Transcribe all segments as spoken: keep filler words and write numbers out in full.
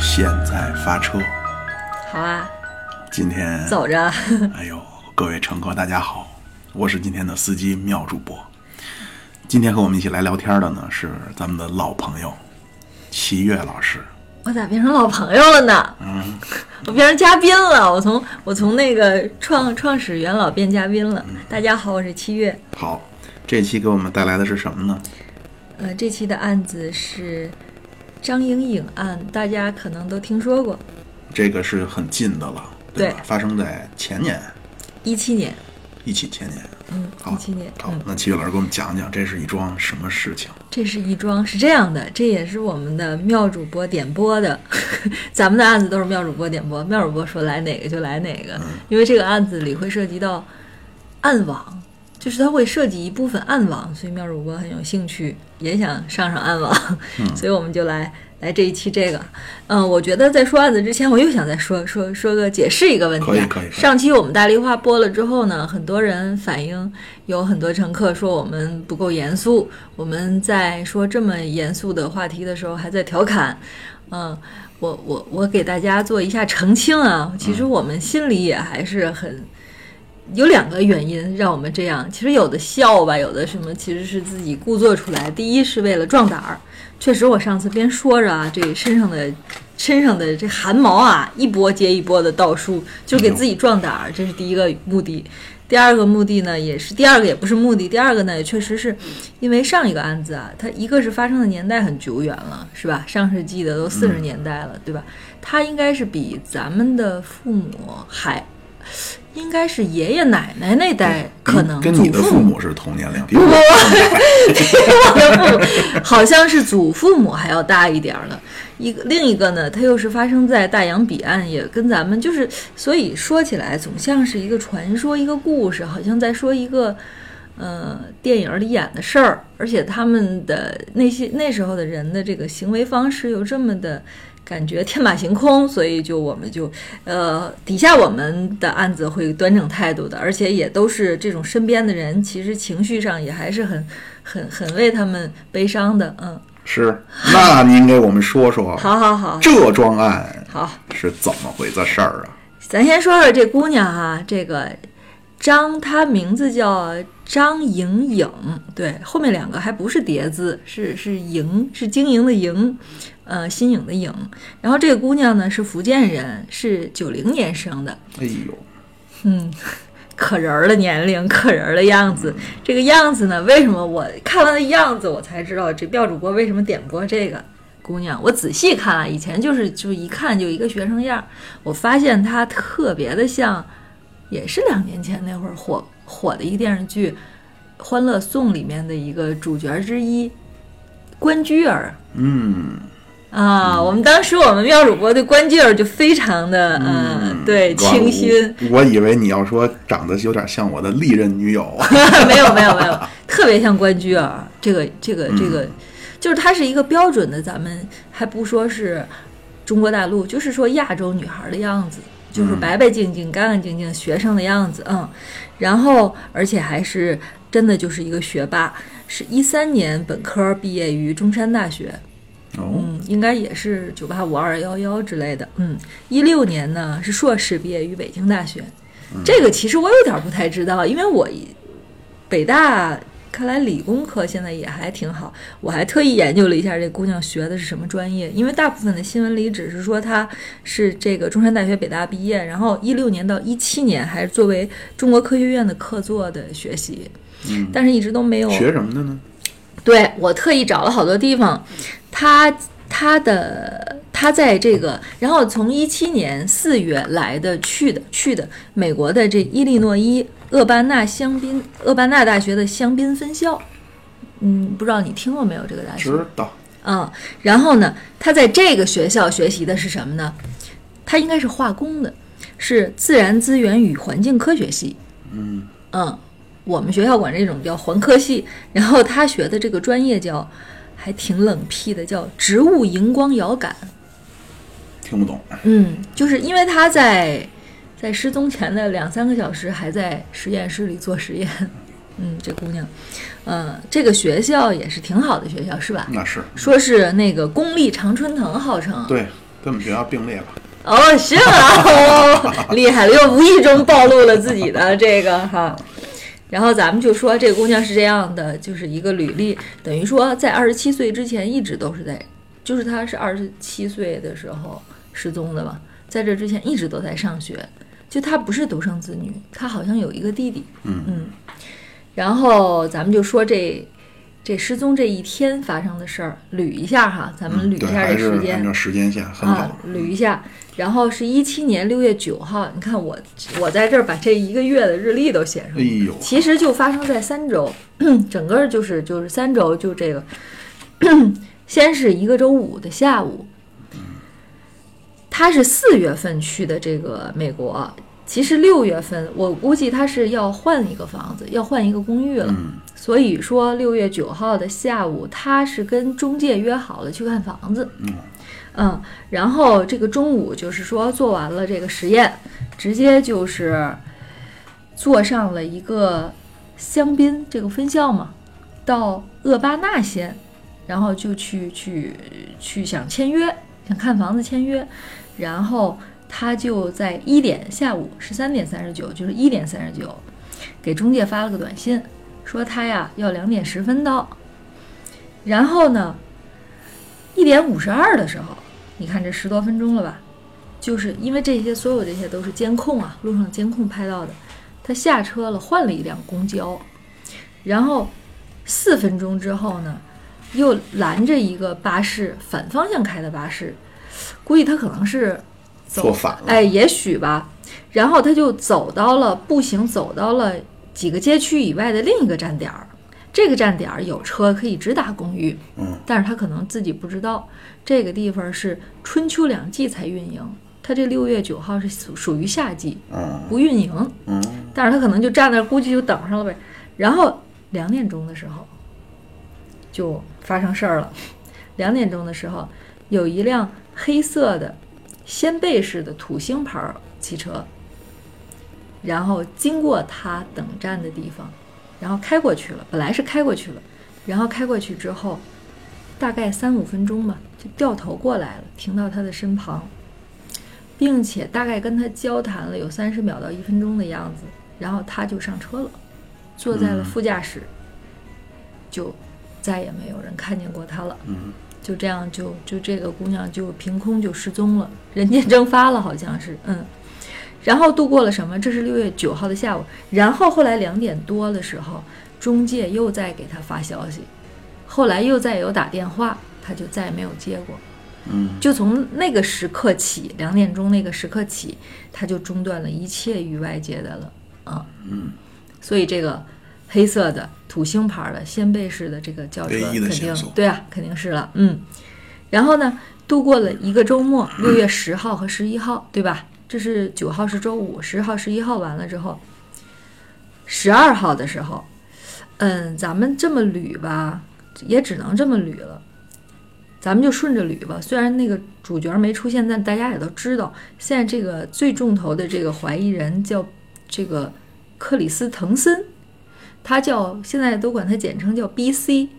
现在发车。好啊，今天走着。哎呦，各位乘客大家好，我是今天的司机妙主播。今天和我们一起来聊天的呢是咱们的老朋友齐越老师。我咋变成老朋友了呢？嗯，我变成嘉宾了。我从我从那个创创始元老变嘉宾了。嗯、大家好，我是七月。好，这期给我们带来的是什么呢？呃，这期的案子是张莹颖案，大家可能都听说过。这个是很近的了，对吧？对，发生在前年，一七年，一起前年。嗯，好，一七年。好，嗯、那齐越老师给我们讲讲，这是一桩什么事情？这是一桩是这样的，这也是我们的妙主播点播的，咱们的案子都是妙主播点播，妙主播说来哪个就来哪个，嗯、因为这个案子里会涉及到暗网，就是它会涉及一部分暗网，所以妙主播很有兴趣，也想上上暗网，嗯、所以我们就来来这一期这个。嗯，我觉得在说案子之前，我又想再说说说个解释一个问题。可以可以。上期我们大丽花播了之后呢，很多人反映，有很多乘客说我们不够严肃，我们在说这么严肃的话题的时候还在调侃。嗯，我我我给大家做一下澄清啊，其实我们心里也还是很。有两个原因让我们这样，其实有的笑吧，有的什么其实是自己故作出来。第一是为了壮胆儿，确实我上次边说着啊，这身上的身上的这汗毛啊，一波接一波的倒竖，就是给自己壮胆儿，这是第一个目的。第二个目的呢，也是第二个也不是目的，第二个呢也确实是因为上一个案子啊，它一个是发生的年代很久远了，是吧？上世纪的都四十年代了，对吧？它应该是比咱们的父母还。应该是爷爷奶奶那代，可能跟你的父母是同年龄，比我的父母好像是祖父母还要大一点了。一个另一个呢，它又是发生在大洋彼岸，也跟咱们就是，所以说起来总像是一个传说，一个故事，好像在说一个呃电影里演的事儿。而且他们的那些那时候的人的这个行为方式又这么的。感觉天马行空，所以就我们就，呃，底下我们的案子会端正态度的，而且也都是这种身边的人，其实情绪上也还是很、很、很为他们悲伤的，嗯。是，那您给我们说说，好好好，这桩案好是怎么回事儿啊？咱先说说这姑娘啊，这个张，她名字叫张莹颖，对，后面两个还不是叠字，是是莹，是经营的莹。呃，新颖的颖，然后这个姑娘呢是福建人，是九零年生的。哎呦，嗯，可人儿的年龄，可人儿的样子。嗯、这个样子呢，为什么我看完的样子，我才知道这妙主播为什么点播这个姑娘？我仔细看了，以前就是就一看就一个学生样，我发现她特别的像，也是两年前那会儿火火的一个电视剧《欢乐颂》里面的一个主角之一，关雎尔。嗯。啊，我们当时我们妙主播对关雎尔就非常的，嗯，呃、对，清新。我以为你要说长得有点像我的历任女友，没有没有没有，特别像关雎尔。这个这个这个，嗯、就是她是一个标准的，咱们还不说是中国大陆，就是说亚洲女孩的样子，就是白白净净、干干净净学生的样子，嗯。然后，而且还是真的就是一个学霸，是一三年本科毕业于中山大学。嗯，应该也是九八五二幺幺之类的。嗯，一六年呢是硕士毕业于北京大学，嗯、这个其实我有点不太知道，因为我北大看来理工科现在也还挺好，我还特意研究了一下这姑娘学的是什么专业，因为大部分的新闻里只是说她是这个中山大学北大毕业，然后一六年到一七年还是作为中国科学院的客座的学习，嗯、但是一直都没有学什么的呢。对，我特意找了好多地方，他他的他在这个，然后从一七年四月来的去的去的美国的这伊利诺伊厄班纳香槟厄班纳大学的香槟分校，嗯，不知道你听过没有这个大学？知道。嗯，然后呢，他在这个学校学习的是什么呢？他应该是化工的，是自然资源与环境科学系。嗯嗯。我们学校管这种叫环科系，然后他学的这个专业叫，还挺冷僻的，叫植物荧光遥感。听不懂。嗯，就是因为他在在失踪前的两三个小时还在实验室里做实验。嗯，这姑娘，嗯、呃，这个学校也是挺好的学校，是吧？那是。说是那个公立常春藤号称。对。根本就要并列了。哦，是啊，哦、厉害了，又无意中暴露了自己的这个哈。然后咱们就说这个姑娘是这样的，就是一个履历，等于说在二十七岁之前一直都是在，就是她是二十七岁的时候失踪的嘛，在这之前一直都在上学，就她不是独生子女，她好像有一个弟弟，嗯嗯。然后咱们就说这这失踪这一天发生的事儿，捋一下哈，咱们捋一下这时间，嗯、按照时间线很好、啊、捋一下。然后是一七年六月九号，你看我我在这儿把这一个月的日历都写上了，哎呦，其实就发生在三周，整个就是就是三周，就这个，先是一个周五的下午，他是四月份去的这个美国，其实六月份我估计他是要换一个房子，要换一个公寓了，所以说六月九号的下午，他是跟中介约好了去看房子，嗯。嗯，然后这个中午就是说做完了这个实验，直接就是坐上了一个香槟这个分校嘛，到厄巴纳先，然后就去去去想签约，想看房子签约，然后他就在一点下午十三点三十九，就是一点三十九，给中介发了个短信，说他呀要两点十分到，然后呢一点五十二的时候。你看这十多分钟了吧，就是因为这些所有这些都是监控啊，路上监控拍到的，他下车了，换了一辆公交，然后四分钟之后呢又拦着一个巴士，反方向开的巴士，估计他可能是走反了，哎，也许吧，然后他就走到了步行走到了几个街区以外的另一个站点，这个站点有车可以直达公寓，但是他可能自己不知道这个地方是春秋两季才运营，他这六月九号是属于夏季不运营，但是他可能就站那估计就等上了呗。然后两点钟的时候就发生事儿了，两点钟的时候有一辆黑色的掀背式的土星牌汽车，然后经过他等站的地方，然后开过去了，本来是开过去了，然后开过去之后大概三五分钟吧，就掉头过来了，停到他的身旁，并且大概跟他交谈了有三十秒到一分钟的样子，然后他就上车了，坐在了副驾驶、嗯、就再也没有人看见过他了、嗯、就这样就就这个姑娘就凭空就失踪了，人间蒸发了好像是，嗯。然后度过了什么，这是六月九号的下午，然后后来两点多的时候中介又在给他发消息，后来又再有打电话，他就再没有接过，嗯，就从那个时刻起，两点钟那个时刻起，他就中断了一切与外界的了啊，嗯，所以这个黑色的土星牌的掀背式的这个轿车肯定对啊，肯定是了，嗯。然后呢度过了一个周末，六月十号和十一号对吧，这是九号是周五，十号十一号完了之后，十二号的时候，嗯，咱们这么捋吧，也只能这么捋了，咱们就顺着捋吧，虽然那个主角没出现，但大家也都知道现在这个最重头的这个怀疑人叫这个克里斯滕森，他叫现在都管他简称叫 B C，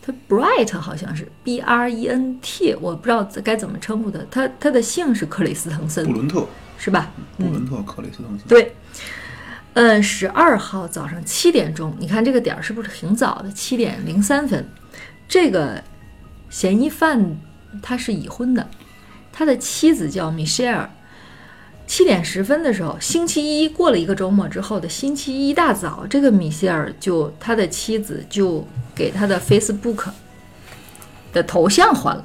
他 Bright 好像是 B R E N T， 我不知道该怎么称呼他，他他的姓是克里斯滕森，布伦特是吧？布伦特克里斯滕森、嗯、对，嗯，十二号早上七点钟，你看这个点儿是不是挺早的？七点零三分，这个嫌疑犯他是已婚的，他的妻子叫米歇尔。七点十分的时候，星期一过了一个周末之后的星期一大早，这个米歇尔就他的妻子就给他的 Facebook 的头像换了，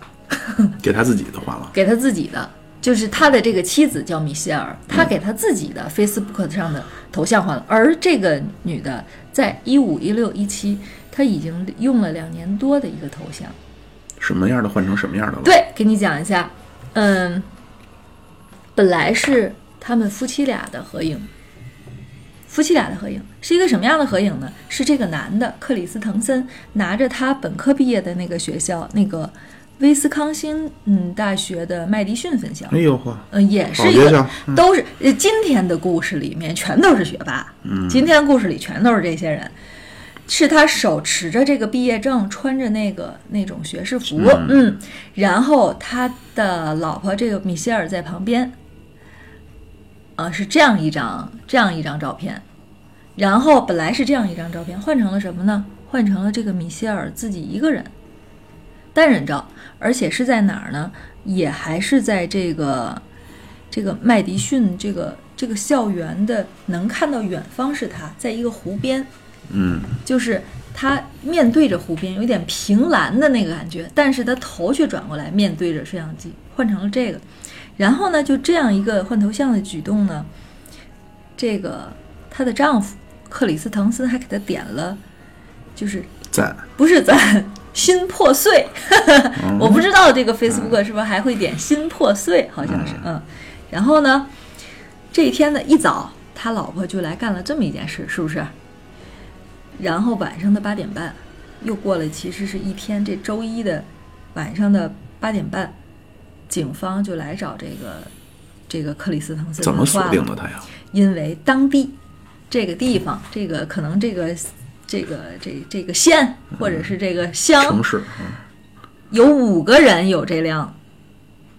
给他自己的换了，给他自己的。就是他的这个妻子叫米歇尔，他给他自己的 Facebook 上的头像换了，而这个女的在一五一六一七，她已经用了两年多的一个头像，什么样的换成什么样的了？对，给你讲一下，嗯，本来是他们夫妻俩的合影，夫妻俩的合影是一个什么样的合影呢？是这个男的克里斯滕森拿着他本科毕业的那个学校那个。威斯康星嗯大学的麦迪逊分校，哎呦呵，嗯，也是一个，嗯、都是今天的故事里面全都是学霸，嗯，今天故事里全都是这些人，是他手持着这个毕业证，穿着那个那种学士服，嗯，嗯，然后他的老婆这个米歇尔在旁边，啊、呃，是这样一张这样一张照片，然后本来是这样一张照片，换成了什么呢？换成了这个米歇尔自己一个人单人照，而且是在哪儿呢？也还是在这个这个麦迪逊这个这个校园的，能看到远方是他在一个湖边，嗯，就是他面对着湖边，有点平栏的那个感觉，但是他头却转过来面对着摄像机，换成了这个。然后呢，就这样一个换头像的举动呢，这个她的丈夫克里斯滕森还给她点了，就是赞，不是赞，心破碎。我不知道这个 Facebook 是不是还会点心破碎，好像是，嗯。然后呢，这一天呢一早，他老婆就来干了这么一件事，是不是？然后晚上的八点半，又过了，其实是一天。这周一的晚上的八点半，警方就来找这个这个克里斯滕森。怎么锁定了他呀？因为当地这个地方，这个可能这个这个这这个县或者是这个乡、嗯、城市、嗯，有五个人有这辆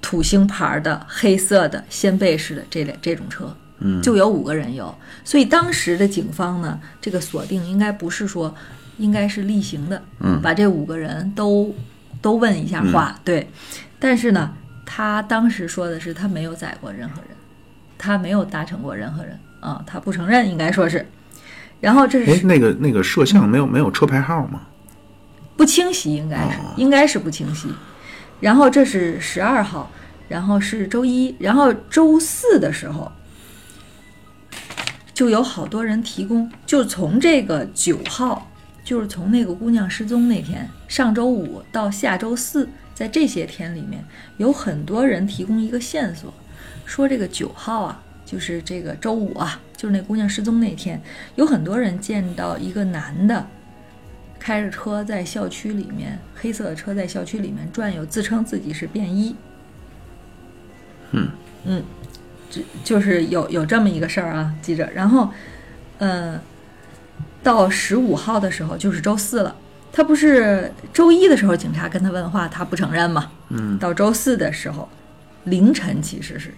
土星牌的黑色的掀背式的这类这种车，嗯，就有五个人有，所以当时的警方呢，这个锁定应该不是说，应该是例行的，嗯，把这五个人都都问一下话、嗯，对。但是呢，他当时说的是他没有载过任何人，他没有搭乘过任何人啊，他不承认，应该说是。然后这是那个那个摄像没有、嗯、没有车牌号吗？不清晰，应该是、哦、应该是不清晰。然后这是十二号，然后是周一，然后周四的时候，就有好多人提供，就从这个九号，就是从那个姑娘失踪那天，上周五到下周四，在这些天里面，有很多人提供一个线索，说这个九号啊，就是这个周五啊，就是那姑娘失踪那天，有很多人见到一个男的。开着车在校区里面，黑色的车在校区里面转悠，自称自己是便衣。嗯嗯，就是有有这么一个事儿啊，记着。然后，嗯、呃，到十五号的时候，就是周四了。他不是周一的时候警察跟他问话，他不承认嘛。嗯。到周四的时候，凌晨其实是，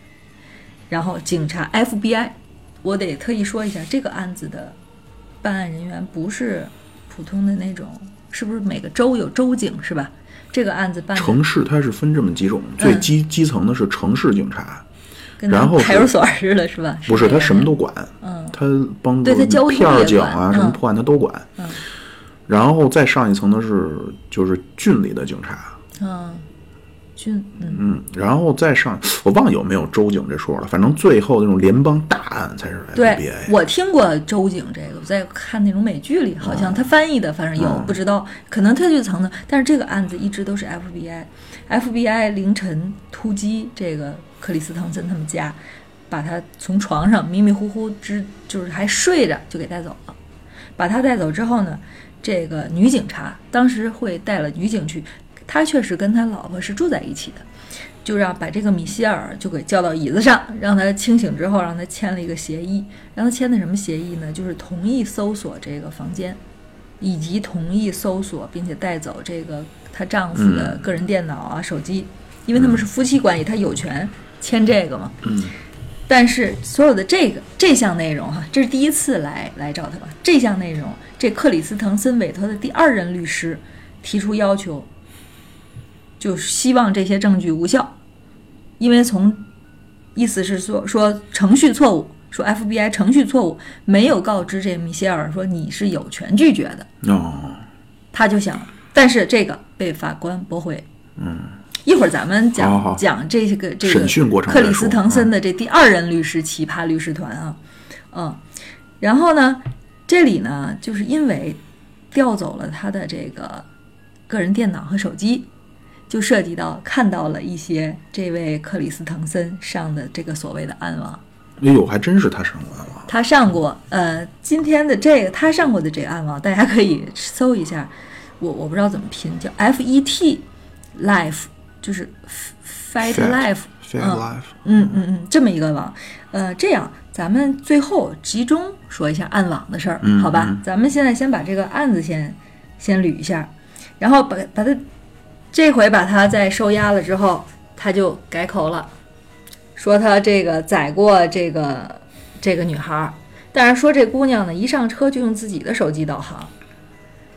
然后警察 F B I， 我得特意说一下，这个案子的办案人员不是。普通的那种，是不是每个州有州警是吧？这个案子办城市它是分这么几种，最基、嗯、基层的是城市警察，跟然后派出所似的是吧？不是，他什么都管，嗯，他帮助片儿警啊、嗯、什么破案他都管、嗯嗯。然后再上一层的是就是郡里的警察，嗯，郡，嗯，嗯，然后再上我忘了有没有州警这说了，反正最后那种联邦大案才是 F B I。对，我听过州警这个，我在看那种美剧里，好像他翻译的，反正有、嗯、不知道，可能特殊层的，但是这个案子一直都是 F B I。F B I 凌晨突击这个克里斯滕森他们家，把他从床上迷迷糊糊之就是还睡着就给带走了，把他带走之后呢，这个女警察当时会带了女警去。他确实跟他老婆是住在一起的，就让把这个米歇尔就给叫到椅子上，让他清醒之后，让他签了一个协议，让他签的什么协议呢？就是同意搜索这个房间，以及同意搜索并且带走这个她丈夫的个人电脑啊、嗯、手机，因为他们是夫妻关系，他有权签这个嘛。嗯。但是所有的这个这项内容哈、啊，这是第一次来来找他吧？这项内容，这克里斯滕森委托的第二任律师提出要求。就希望这些证据无效，因为从意思是说说程序错误，说 F B I 程序错误，没有告知这米歇尔说你是有权拒绝的。哦，他就想，但是这个被法官驳回。嗯，一会儿咱们讲、哦、讲这个这个克里斯滕森的这第二任律师奇葩律师团啊，嗯，然后呢，这里呢就是因为调走了他的这个个人电脑和手机。就涉及到看到了一些这位克里斯滕森上的这个所谓的暗网，哎呦，还真是他上过暗网，他上过呃，今天的这个他上过的这个暗网，大家可以搜一下，我我不知道怎么拼，叫 FetLife， 就是 FetLife， FetLife， 嗯嗯嗯，这么一个网，呃，这样咱们最后集中说一下暗网的事儿，好吧？嗯嗯，咱们现在先把这个案子先先捋一下，然后把把它这回把它在收押了之后，他就改口了，说他这个宰过这个这个女孩，但是说这姑娘呢，一上车就用自己的手机导航。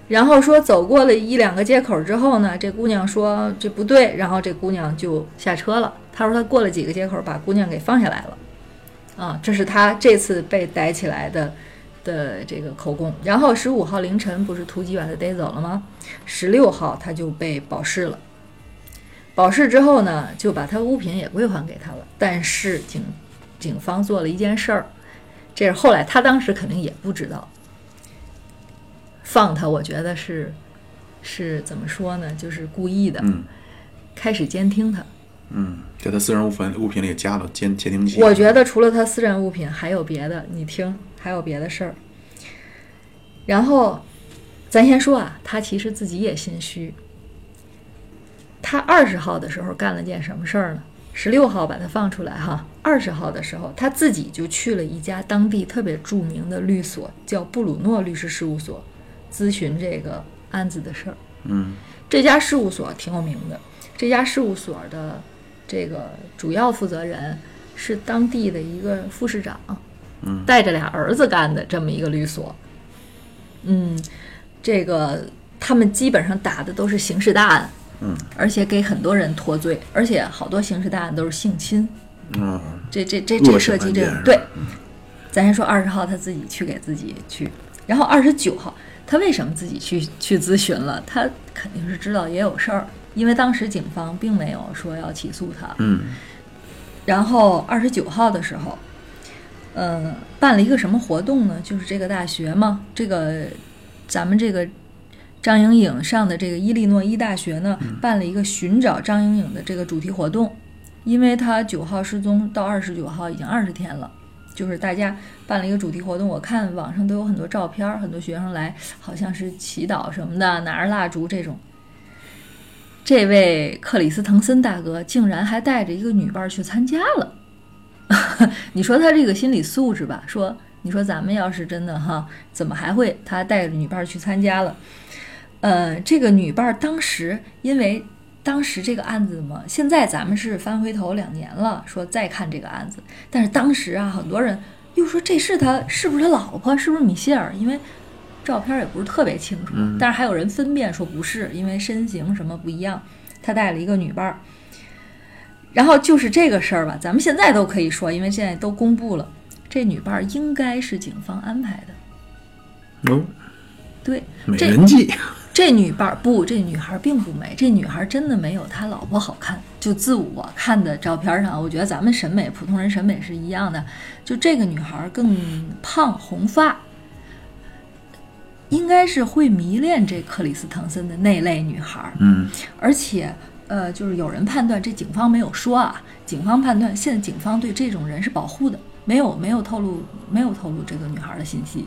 然后说走过了一两个街口之后呢，这姑娘说这不对，然后这姑娘就下车了。他说他过了几个街口，把姑娘给放下来了。啊，这是他这次被逮起来的的这个口供。然后十五号凌晨不是突击把他逮走了吗？十六号他就被保释了。保释之后呢，就把他物品也归还给他了。但是警警方做了一件事儿，这是后来他当时肯定也不知道。放他我觉得是是怎么说呢，就是故意的、嗯、开始监听他，嗯，在他私人物品物品里加了监监听器。我觉得除了他私人物品还有别的，你听还有别的事儿。然后咱先说啊，他其实自己也心虚。他二十号的时候干了件什么事儿呢？十六号把他放出来哈，二十号的时候他自己就去了一家当地特别著名的律所，叫布鲁诺律师事务所，咨询这个案子的事儿。嗯，这家事务所挺有名的，这家事务所的这个主要负责人是当地的一个副市长，嗯，带着俩儿子干的这么一个律所。嗯，这个他们基本上打的都是刑事大案，嗯，而且给很多人脱罪，而且好多刑事大案都是性侵，嗯，这这这这涉及这个对。咱先说二十号他自己去给自己去，然后二十九号。他为什么自己去去咨询了？他肯定是知道也有事儿，因为当时警方并没有说要起诉他。嗯。然后二十九号的时候，呃，办了一个什么活动呢？就是这个大学嘛，这个咱们这个张莹莹上的这个伊利诺伊大学呢，办了一个寻找张莹莹的这个主题活动，因为他九号失踪到二十九号已经二十天了。就是大家办了一个主题活动，我看网上都有很多照片，很多学生来，好像是祈祷什么的，拿着蜡烛这种。这位克里斯滕森大哥竟然还带着一个女伴去参加了，你说他这个心理素质吧？说你说咱们要是真的哈，怎么还会他带着女伴去参加了？呃，这个女伴当时因为。当时这个案子嘛，现在咱们是翻回头两年了，说再看这个案子，但是当时啊，很多人又说这是他，是不是他老婆，是不是米歇尔？因为照片也不是特别清楚，但是还有人分辨说不是，因为身形什么不一样，他带了一个女伴儿。然后就是这个事儿吧，咱们现在都可以说，因为现在都公布了，这女伴应该是警方安排的。哦，对，美人计。这女伴不，这女孩并不美，这女孩真的没有她老婆好看。就自我看的照片上，我觉得咱们审美，普通人审美是一样的。就这个女孩更胖，红发，应该是会迷恋这克里斯滕森的那类女孩。嗯，而且，呃，就是有人判断，这警方没有说啊，警方判断现在警方对这种人是保护的，没有没有透露没有透露这个女孩的信息。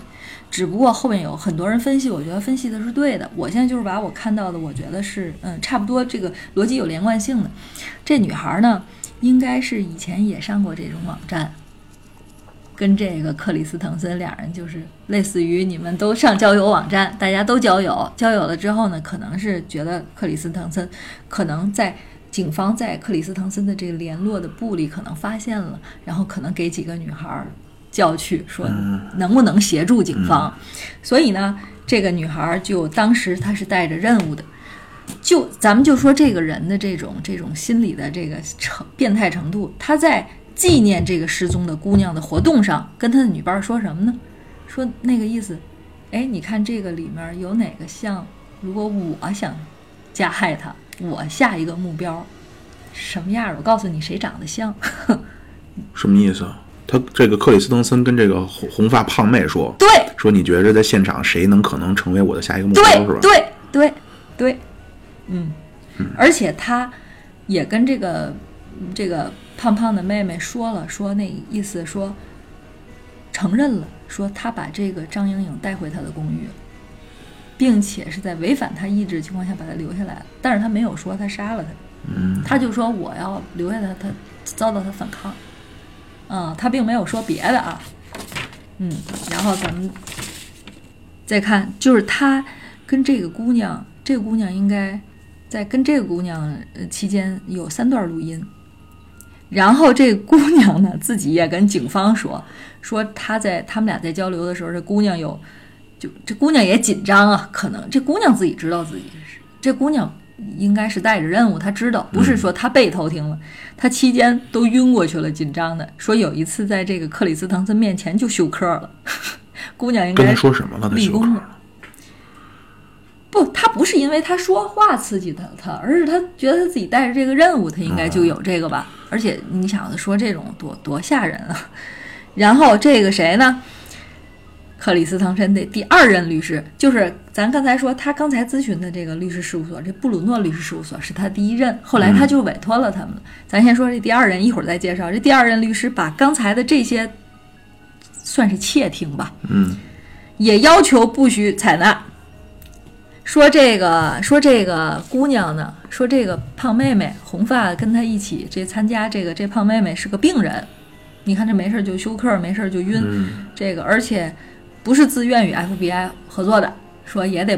只不过后面有很多人分析，我觉得分析的是对的。我现在就是把我看到的，我觉得是嗯，差不多这个逻辑有连贯性的。这女孩呢，应该是以前也上过这种网站，跟这个克里斯滕森俩人就是类似于你们都上交友网站，大家都交友，交友了之后呢，可能是觉得克里斯滕森可能在。警方在克里斯滕森的这个联络的部里可能发现了，然后可能给几个女孩叫去说能不能协助警方。所以呢，这个女孩就当时她是带着任务的，就咱们就说这个人的这种这种心理的这个成变态程度，她在纪念这个失踪的姑娘的活动上跟她的女伴说什么呢？说那个意思，哎，你看这个里面有哪个像，如果我想加害她，我下一个目标什么样？我告诉你，谁长得像？什么意思？他这个克里斯滕森跟这个红红发胖妹说，对，说你觉得在现场谁能可能成为我的下一个目标，是吧？对对对，嗯，嗯，而且他也跟这个这个胖胖的妹妹说了，说那意思说承认了，说他把这个张莹莹带回他的公寓。并且是在违反他意志的情况下把他留下来了，但是他没有说他杀了他，他就说我要留下他，他遭到他反抗，嗯，他并没有说别的啊，嗯，然后咱们再看，就是他跟这个姑娘，这个姑娘应该在跟这个姑娘期间有三段录音，然后这个姑娘呢自己也跟警方说，说他在他们俩在交流的时候，这姑娘有，就这姑娘也紧张啊，可能这姑娘自己知道自己是这姑娘。应该是带着任务，他知道不是说他被偷听了、嗯、他期间都晕过去了，紧张的说有一次在这个克里斯滕森面前就休克了姑娘应该跟他说什么了，他休克了，不，他不是因为他说话刺激的他，而是他觉得他自己带着这个任务，他应该就有这个吧、嗯、而且你想的说这种多多吓人啊。然后这个谁呢，克里斯滕森的第二任律师，就是咱刚才说他刚才咨询的这个律师事务所，这布鲁诺律师事务所是他第一任，后来他就委托了他们了、嗯、咱先说这第二任，一会儿再介绍。这第二任律师把刚才的这些算是窃听吧，嗯，也要求不许采纳，说这个说这个姑娘呢，说这个胖妹妹红发跟她一起这参加这个，这胖妹妹是个病人，你看这没事就休克，没事就晕、嗯、这个而且不是自愿与 F B I 合作的，说也得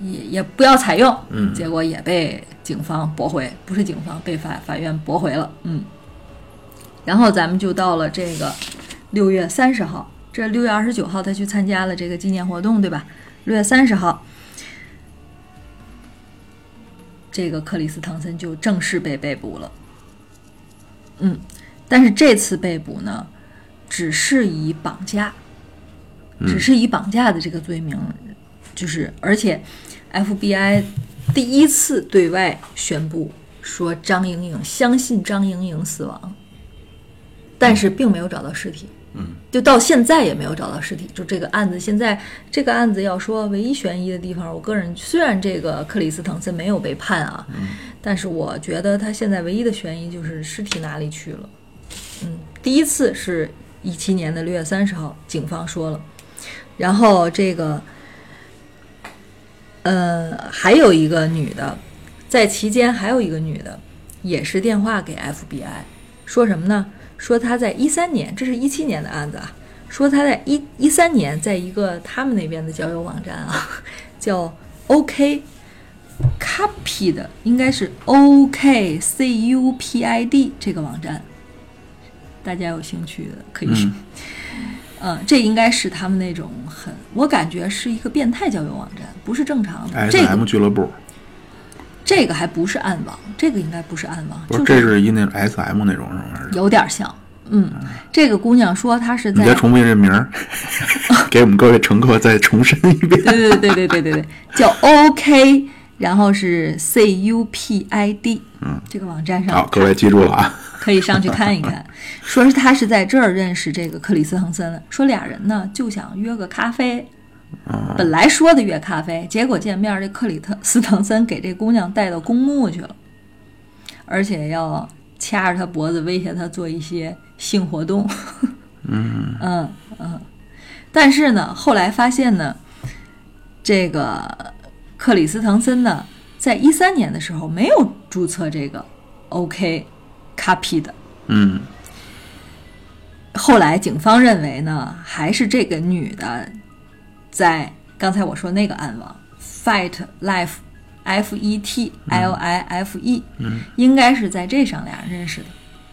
也, 也不要采用、嗯、结果也被警方驳回，不是警方被法法院驳回了。嗯，然后咱们就到了这个六月三十号，这六月二十九号他去参加了这个纪念活动对吧，六月三十号这个克里斯滕森就正式被被捕了。嗯，但是这次被捕呢只是以绑架只是以绑架的这个罪名，就是而且 F B I 第一次对外宣布说张莹莹相信张莹莹死亡，但是并没有找到尸体，嗯，就到现在也没有找到尸体。就这个案子，现在这个案子要说唯一悬疑的地方，我个人虽然这个克里斯滕森没有被判啊，嗯，但是我觉得他现在唯一的悬疑就是尸体哪里去了。嗯，第一次是十七年的六月三十号，警方说了。然后这个呃还有一个女的，在期间还有一个女的也是电话给 F B I 说什么呢，说她在十三年，这是十七年的案子啊，说她在十三年在一个他们那边的交友网站啊叫 O K C U P I D 的，应该是 O K C U P I D 这个网站，大家有兴趣的可以试、嗯嗯，这应该是他们那种很，我感觉是一个变态交友网站，不是正常的。S M 俱乐部，这个还不是暗网，这个应该不是暗网，不是，这是一那 S M 那种是不是？有点像，嗯。这个姑娘说她是在，你再重复这名儿，给我们各位乘客再重申一遍。对对对对对对对，叫 O K， 然后是 C U P I D， 嗯，这个网站上，好，各位记住了啊。可以上去看一看，说是他是在这儿认识这个克里斯滕森的，说俩人呢就想约个咖啡，本来说的约咖啡，结果见面这克里斯滕森给这姑娘带到公墓去了，而且要掐着她脖子威胁她做一些性活动嗯嗯嗯，但是呢后来发现呢，这个克里斯滕森呢在十三年的时候没有注册这个 OK copy 的，嗯，后来警方认为呢，还是这个女的在刚才我说那个暗网 FetLife F E T L I F E， 嗯，应该是在这上俩人认识的，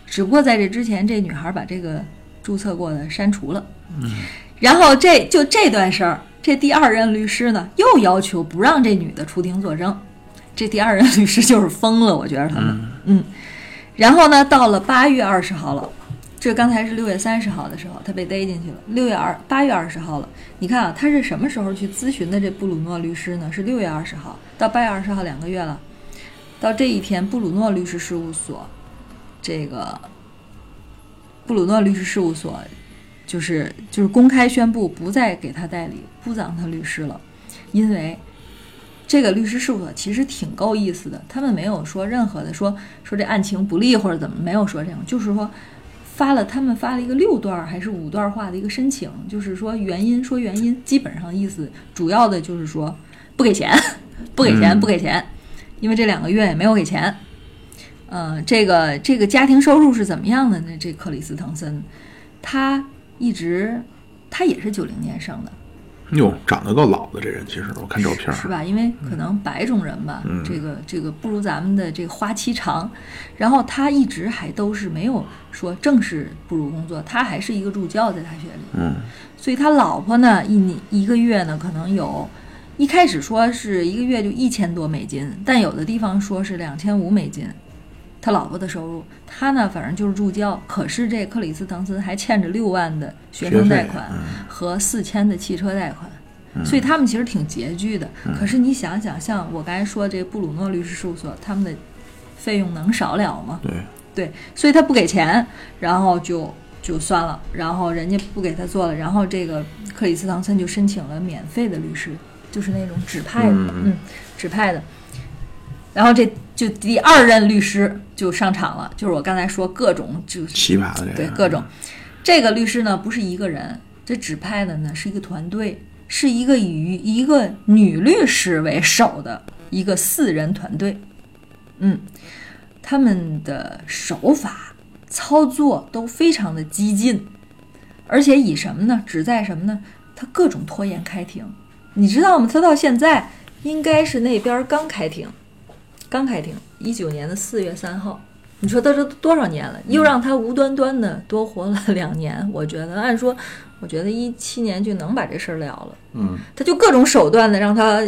只不过在这之前，这女孩把这个注册过的删除了，嗯，然后这就这段事儿，这第二任律师呢又要求不让这女的出庭作证，这第二任律师就是疯了，我觉得他们，嗯。嗯，然后呢到了八月二十号了，这刚才是六月三十号的时候他被逮进去了，六月二 八月二十号了，你看啊，他是什么时候去咨询的这布鲁诺律师呢，是六月二十号到八月二十号，两个月了，到这一天布鲁诺律师事务所，这个布鲁诺律师事务所就是就是公开宣布不再给他代理，不找他律师了，因为这个律师事务所其实挺够意思的，他们没有说任何的说说这案情不利或者怎么，没有说这种，就是说发了他们发了一个六段还是五段话的一个申请，就是说原因说原因，基本上意思主要的就是说不给钱不给钱不给钱，因为这两个月也没有给钱，呃，这个这个家庭收入是怎么样的呢？这克里斯滕森，他一直他也是九零年生的。哟，长得够老的这人，其实我看照片 是, 是吧？因为可能白种人吧，嗯、这个这个不如咱们的这个花期长。然后他一直还都是没有说正式步入工作，他还是一个助教在大学里。嗯，所以他老婆呢，一一个月呢，可能有一开始说是一个月就一千多美金，但有的地方说是两千五美金。他老婆的收入，他呢反正就是助教，可是这克里斯滕森还欠着六万的学生贷款和四千的汽车贷款、嗯、所以他们其实挺拮据的、嗯、可是你想想，像我刚才说这布鲁诺律师事务所，他们的费用能少了吗？对对，所以他不给钱，然后就就算了，然后人家不给他做了，然后这个克里斯滕森就申请了免费的律师，就是那种指派的，嗯，嗯指派的，然后这就第二任律师就上场了，就是我刚才说各种就奇葩的，对各种，这个律师呢不是一个人，这指派的呢是一个团队，是一个以一个女律师为首的一个四人团队，嗯，他们的手法操作都非常的激进，而且以什么呢？旨在什么呢？他各种拖延开庭，你知道吗？他到现在应该是那边刚开庭。刚开庭，一九年的四月三号，你说他这多少年了？又让他无端端的多活了两年。我觉得，按说，我觉得一七年就能把这事儿了了。嗯，他就各种手段的让他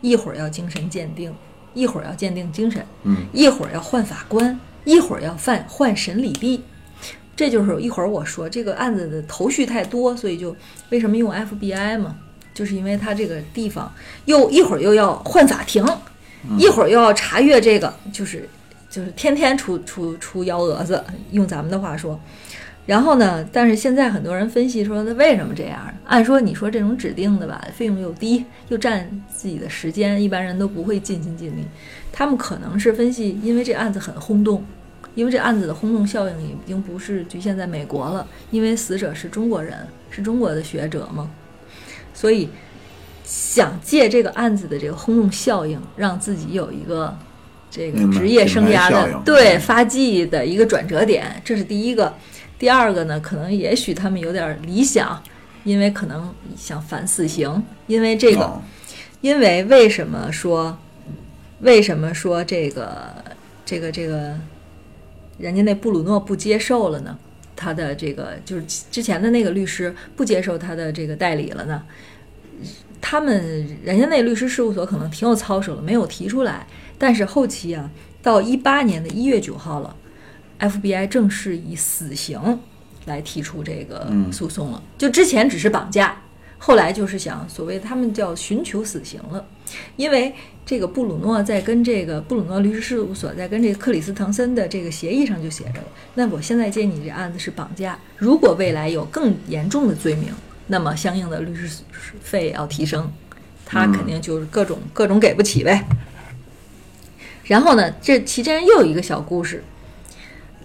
一会儿要精神鉴定，一会儿要鉴定精神，嗯，一会儿要换法官，一会儿要换换审理地。这就是一会儿我说这个案子的头绪太多，所以就为什么用 F B I 嘛，就是因为他这个地方又一会儿又要换法庭。一会儿又要查阅这个，就是就是天天出出出幺蛾子，用咱们的话说。然后呢，但是现在很多人分析说，他为什么这样？按说你说这种指定的吧，费用又低，又占自己的时间，一般人都不会尽心尽力。他们可能是分析，因为这案子很轰动，因为这案子的轰动效应已经不是局限在美国了，因为死者是中国人，是中国的学者嘛，所以。想借这个案子的这个轰动效应，让自己有一个这个职业生涯的对发迹的一个转折点，这是第一个。第二个呢，可能也许他们有点理想，因为可能想反死刑，因为这个，因为为什么说，为什么说这个这个这个，人家那布鲁诺不接受了呢？他的这个就是之前的那个律师不接受他的这个代理了呢？他们人家那律师事务所可能挺有操守了，没有提出来。但是后期啊，到一八年的一月九号了 ，F B I 正式以死刑来提出这个诉讼了。就之前只是绑架，后来就是想所谓他们叫寻求死刑了。因为这个布鲁诺在跟这个布鲁诺律师事务所在跟这个克里斯滕森的这个协议上就写着了，那我现在接你这案子是绑架，如果未来有更严重的罪名。那么相应的律师费要提升，他肯定就是各种各种给不起呗。然后呢，这其间又有一个小故事，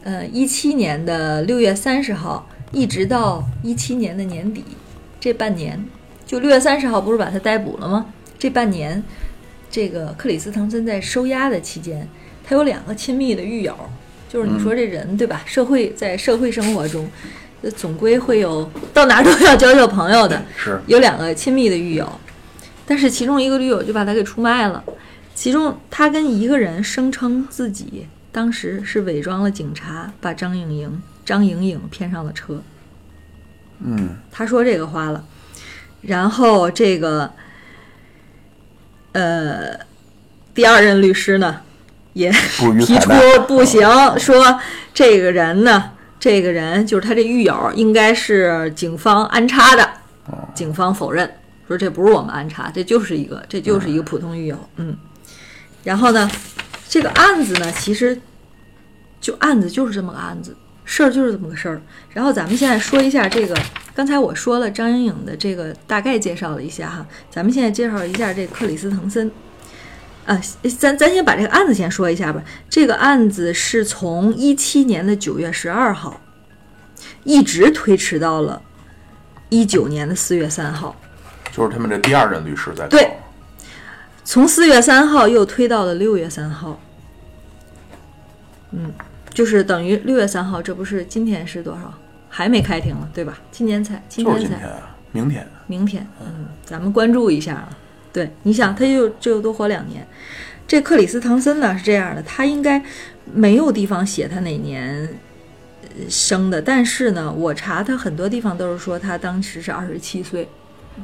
呃，一七年的六月三十号一直到一七年的年底，这半年，就六月三十号不是把他逮捕了吗？这半年，这个克里斯滕森在收押的期间，他有两个亲密的狱友，就是你说这人对吧？社会在社会生活中。总归会有到哪儿都要交交朋友的，是有两个亲密的狱友，但是其中一个狱友就把他给出卖了。其中他跟一个人声称自己当时是伪装了警察，把张颖颖、张颖颖骗上了车。嗯，他说这个话了。然后这个，呃，第二任律师呢也提出不行，说这个人呢。这个人就是他这狱友，应该是警方安插的。警方否认，说这不是我们安插，这就是一个，这就是一个普通狱友。嗯，然后呢，这个案子呢，其实就案子就是这么个案子，事儿就是这么个事儿。然后咱们现在说一下这个，刚才我说了张颖颖的这个大概介绍了一下哈，咱们现在介绍一下这克里斯滕森。啊，咱咱先把这个案子先说一下吧。这个案子是从一七年的九月十二号，一直推迟到了一九年的四月三号。就是他们这第二任律师在对，从四月三号又推到了六月三号。嗯，就是等于六月三号，这不是今天是多少？还没开庭了，对吧？今年才，今年才，就是今天啊，明天，明天，嗯，咱们关注一下啊。对，你想，他就就多活两年。这克里斯唐森呢是这样的，他应该没有地方写他哪年生的，但是呢，我查他很多地方都是说他当时是二十七岁，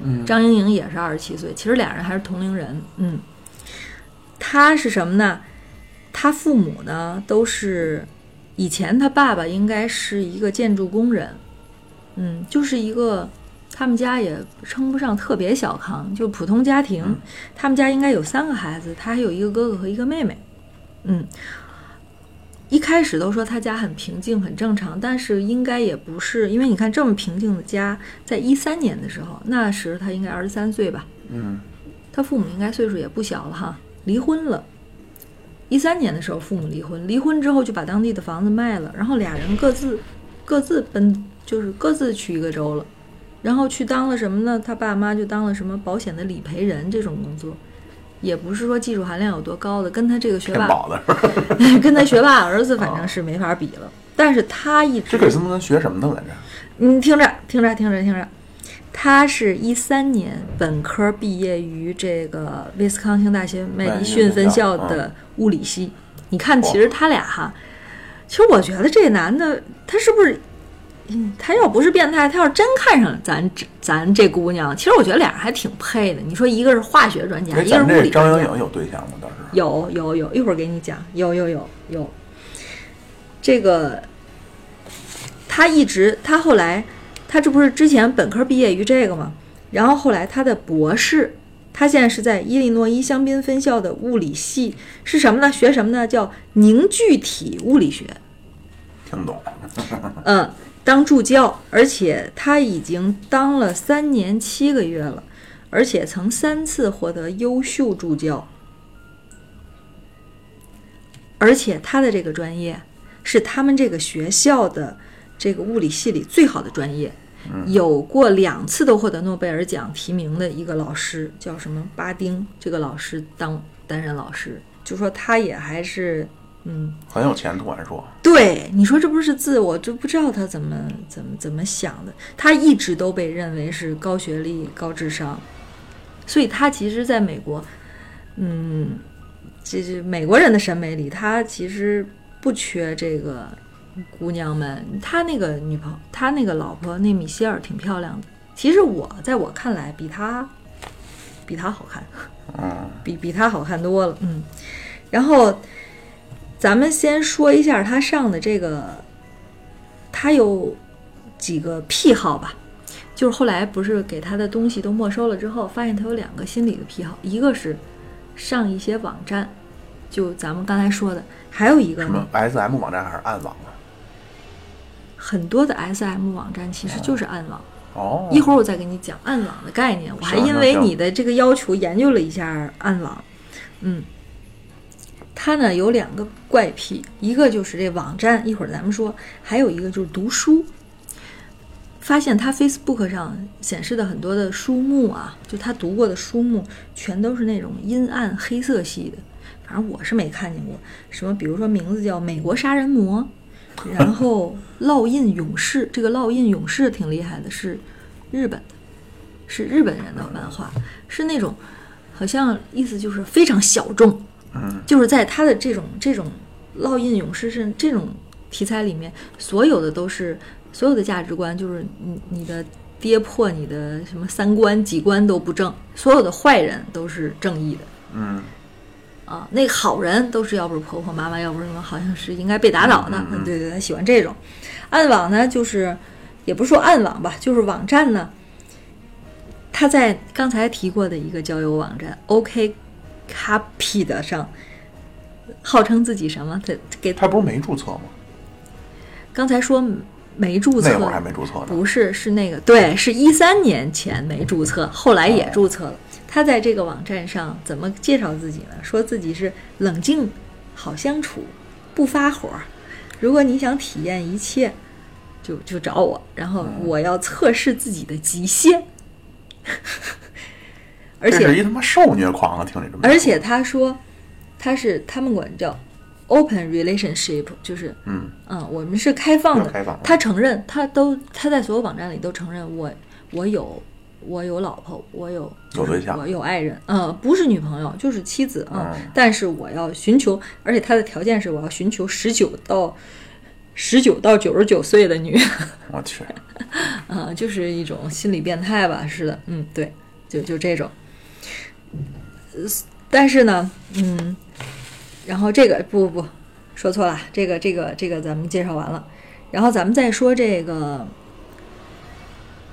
嗯，张莹莹也是二十七岁，其实俩人还是同龄人，嗯。他是什么呢？他父母呢都是，以前他爸爸应该是一个建筑工人，嗯，就是一个他们家也称不上特别小康，就普通家庭。他们家应该有三个孩子，他还有一个哥哥和一个妹妹，嗯。一开始都说他家很平静很正常，但是应该也不是，因为你看这么平静的家，在一三年的时候，那时他应该二十三岁吧，嗯，他父母应该岁数也不小了哈，离婚了。一三年的时候父母离婚，离婚之后就把当地的房子卖了，然后俩人各自各自奔，就是各自去一个州了，然后去当了什么呢？他爸妈就当了什么保险的理赔人这种工作。也不是说技术含量有多高的，跟他这个学霸跟他学霸儿子反正是没法比了、哦、但是他一直这个是能学什么的来着？你听着听着听着听着，他是一三年本科毕业于这个威斯康星大学麦迪逊分校的物理系、嗯、你看其实他俩哈，其实我觉得这男的他是不是他要不是变态，他要真看上咱咱这姑娘，其实我觉得俩人还挺配的。你说一个是化学专家，一个是物理专家。张莹莹有对象吗？当时有有有，一会儿给你讲。有有有有，这个他一直，他后来他这不是之前本科毕业于这个吗？然后后来他的博士，他现在是在伊利诺伊香槟分校的物理系，是什么呢？学什么呢？叫凝聚体物理学。听懂了。嗯。当助教，而且他已经当了三年七个月了，而且曾三次获得优秀助教。而且他的这个专业是他们这个学校的这个物理系里最好的专业，有过两次都获得诺贝尔奖提名的一个老师叫什么巴丁，这个老师当担任老师，就说他也还是。嗯，很有前途，还说对你说这不是字，我就不知道他怎么怎么怎么想的。他一直都被认为是高学历、高智商，所以他其实在美国，嗯，这是美国人的审美里，他其实不缺这个姑娘们。他那个女朋友，他那个老婆那米歇尔挺漂亮的。其实我在我看来，比他比他好看，嗯，比比他好看多了，嗯，然后。咱们先说一下他上的这个，他有几个癖好吧，就是后来不是给他的东西都没收了之后，发现他有两个心理的癖好，一个是上一些网站，就咱们刚才说的，还有一个什么 S M 网站还是暗网啊？很多的 S M 网站其实就是暗网。哦，一会儿我再给你讲暗网的概念，我还因为你的这个要求研究了一下暗网，嗯。他呢有两个怪癖，一个就是这网站，一会儿咱们说，还有一个就是读书。发现他 Facebook 上显示的很多的书目啊，就他读过的书目全都是那种阴暗黑色系的，反正我是没看见过什么，比如说名字叫《美国杀人魔》，然后《烙印勇士》，这个《烙印勇士》挺厉害的，是日本的，是日本人的漫画，是那种好像意思就是非常小众。嗯，就是在他的这种这种烙印勇士是这种题材里面，所有的都是所有的价值观，就是你你的跌破你的什么三观几观都不正，所有的坏人都是正义的，嗯，啊，那个好人都是要不是婆婆妈妈，要不是什么，好像是应该被打倒的，嗯嗯嗯，对对，他喜欢这种。暗网呢，就是也不是说暗网吧，就是网站呢，他在刚才提过的一个交友网站 OK。OKCUPID 上号称自己什么？他给他不是没注册吗？刚才说没注册，那会儿还没注册呢。不是，是那个对，是一三年前没注册，后来也注册了。他在这个网站上怎么介绍自己呢？说自己是冷静、好相处、不发火。如果你想体验一切，就就找我。然后我要测试自己的极限。嗯而且这是一他妈受虐狂啊！听你这么，而且他说，他是他们管叫 open relationship， 就是嗯嗯，我们是开放的，开放。他承认，他都他在所有网站里都承认我我有我有老婆，我有有对象，我有爱人，呃，不是女朋友就是妻子啊、嗯嗯。但是我要寻求，而且他的条件是我要寻求十九到十九到九十九岁的女。我去，啊、呃，就是一种心理变态吧？是的，嗯，对，就就这种。但是呢，嗯。然后这个不不不说错了，这个这个这个咱们介绍完了，然后咱们再说这个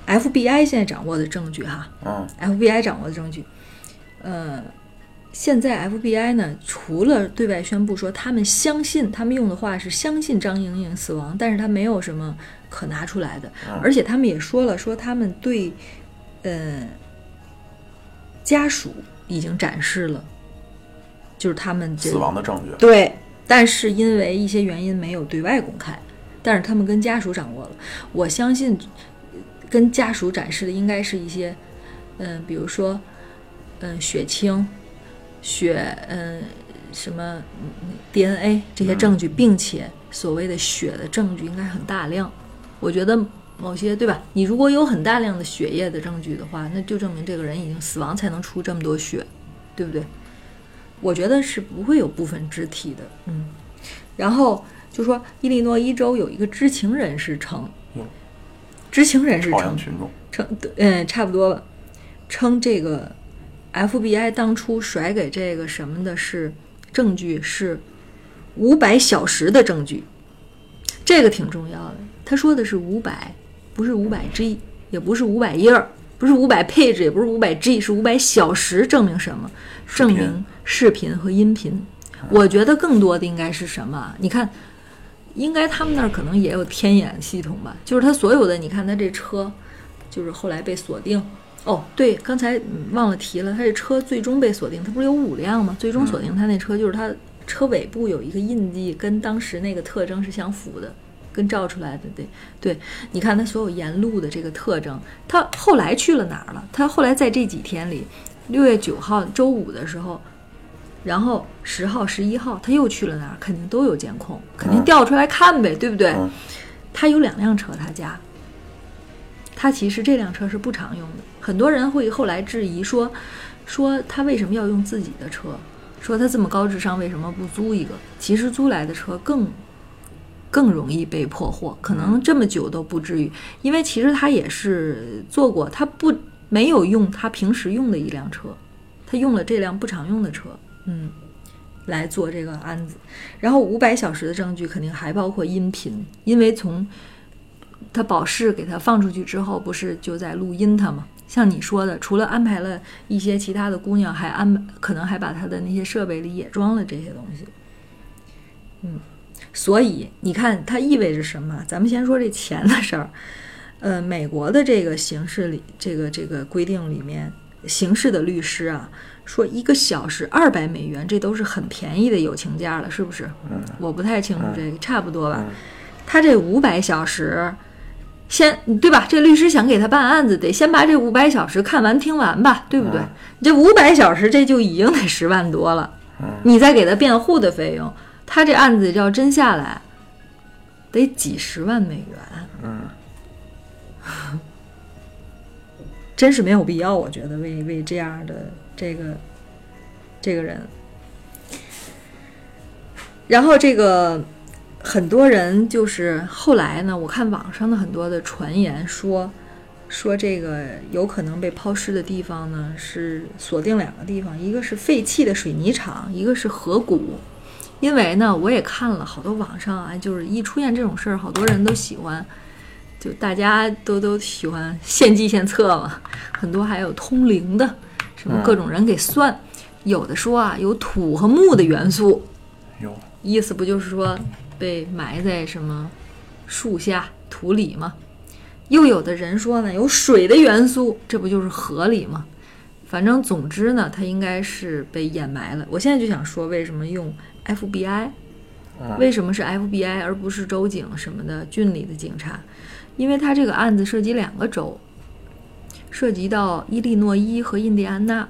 F B I 现在掌握的证据哈，嗯 ，F B I 掌握的证据，呃，现在 F B I 呢，除了对外宣布说他们相信，他们用的话是相信张莹莹死亡，但是他没有什么可拿出来的，嗯、而且他们也说了，说他们对呃家属已经展示了。就是他们死亡的证据，对，但是因为一些原因没有对外公开，但是他们跟家属掌握了。我相信跟家属展示的应该是一些嗯、呃，比如说嗯、呃、血清血嗯、呃、什么 D N A 这些证据、嗯、并且所谓的血的证据应该很大量，我觉得某些对吧，你如果有很大量的血液的证据的话，那就证明这个人已经死亡才能出这么多血，对不对？我觉得是不会有部分肢体的，嗯，然后就说伊利诺伊州有一个知情人士称，嗯、知情人士称，称，嗯，差不多吧，称这个 F B I 当初甩给这个什么的是证据是五百小时的证据，这个挺重要的。他说的是五百，不是五百 G， 也不是五百页儿。不是五百 page， 也不是五百 G， 是五百小时。证明什么？证明视频和音频。我觉得更多的应该是什么？你看，应该他们那儿可能也有天眼系统吧？就是他所有的，你看他这车，就是后来被锁定。哦，对，刚才忘了提了，他这车最终被锁定，他不是有五辆吗？最终锁定他那车，就是他车尾部有一个印记，跟当时那个特征是相符的。跟照出来的，对对，你看他所有沿路的这个特征，他后来去了哪儿了？他后来在这几天里，六月九号周五的时候，然后十号、十一号，他又去了哪儿？肯定都有监控，肯定调出来看呗，对不对？他有两辆车，他家，他其实这辆车是不常用的。很多人会后来质疑说，说他为什么要用自己的车？说他这么高智商，为什么不租一个？其实租来的车更。更容易被破获，可能这么久都不至于，因为其实他也是做过，他不没有用他平时用的一辆车，他用了这辆不常用的车，嗯，来做这个案子。然后五百小时的证据肯定还包括音频，因为从他保释给他放出去之后，不是就在录音他吗？像你说的，除了安排了一些其他的姑娘，还安可能还把他的那些设备里也装了这些东西，嗯。所以你看它意味着什么？咱们先说这钱的事儿。呃，美国的这个刑事里，这个这个规定里面，刑事的律师啊，说一个小时二百美元，这都是很便宜的友情价了，是不是？嗯，我不太清楚这个，差不多吧。他这五百小时，先对吧？这律师想给他办案子，得先把这五百小时看完听完吧，对不对？这五百小时，这就已经得十万多了。你再给他辩护的费用。他这案子要真下来，得几十万美元。嗯，真是没有必要，我觉得为为这样的这个这个人。然后这个很多人就是后来呢，我看网上的很多的传言说说这个有可能被抛尸的地方呢，是锁定两个地方，一个是废弃的水泥厂，一个是河谷。因为呢，我也看了好多网上啊，就是一出现这种事儿，好多人都喜欢，就大家都都喜欢献计献策嘛。很多还有通灵的，什么各种人给算，嗯、有的说啊有土和木的元素，意思不就是说被埋在什么树下土里吗？又有的人说呢有水的元素，这不就是河里吗？反正总之呢，它应该是被掩埋了。我现在就想说，为什么用？F B I 为什么是 F B I 而不是州警什么的郡里的警察？因为他这个案子涉及两个州，涉及到伊利诺伊和印第安纳。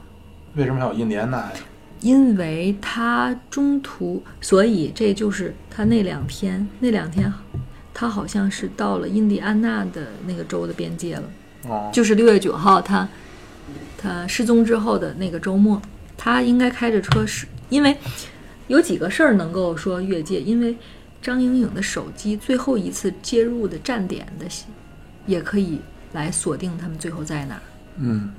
为什么还有印第安纳呀？因为他中途，所以这就是他那两天那两天他好像是到了印第安纳的那个州的边界了、哦、就是六月九号他他失踪之后的那个周末，他应该开着车，是因为有几个事儿能够说越界，因为张莹莹的手机最后一次接入的站点的也可以来锁定他们最后在哪儿，嗯，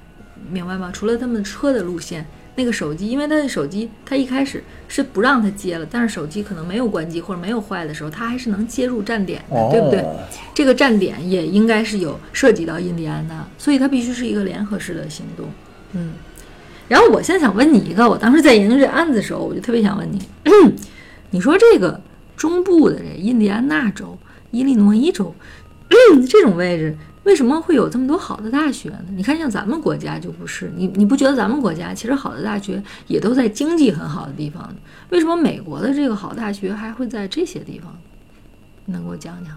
明白吗？除了他们车的路线，那个手机，因为他的手机他一开始是不让他接了，但是手机可能没有关机或者没有坏的时候，他还是能接入站点的、哦、对不对？这个站点也应该是有涉及到印第安纳，所以他必须是一个联合式的行动。嗯，然后我现在想问你一个，我当时在研究这案子的时候，我就特别想问你，你说这个中部的这印第安纳州、伊利诺伊州这种位置，为什么会有这么多好的大学呢？你看像咱们国家就不是，你你不觉得咱们国家其实好的大学也都在经济很好的地方？为什么美国的这个好大学还会在这些地方？你能给我讲讲？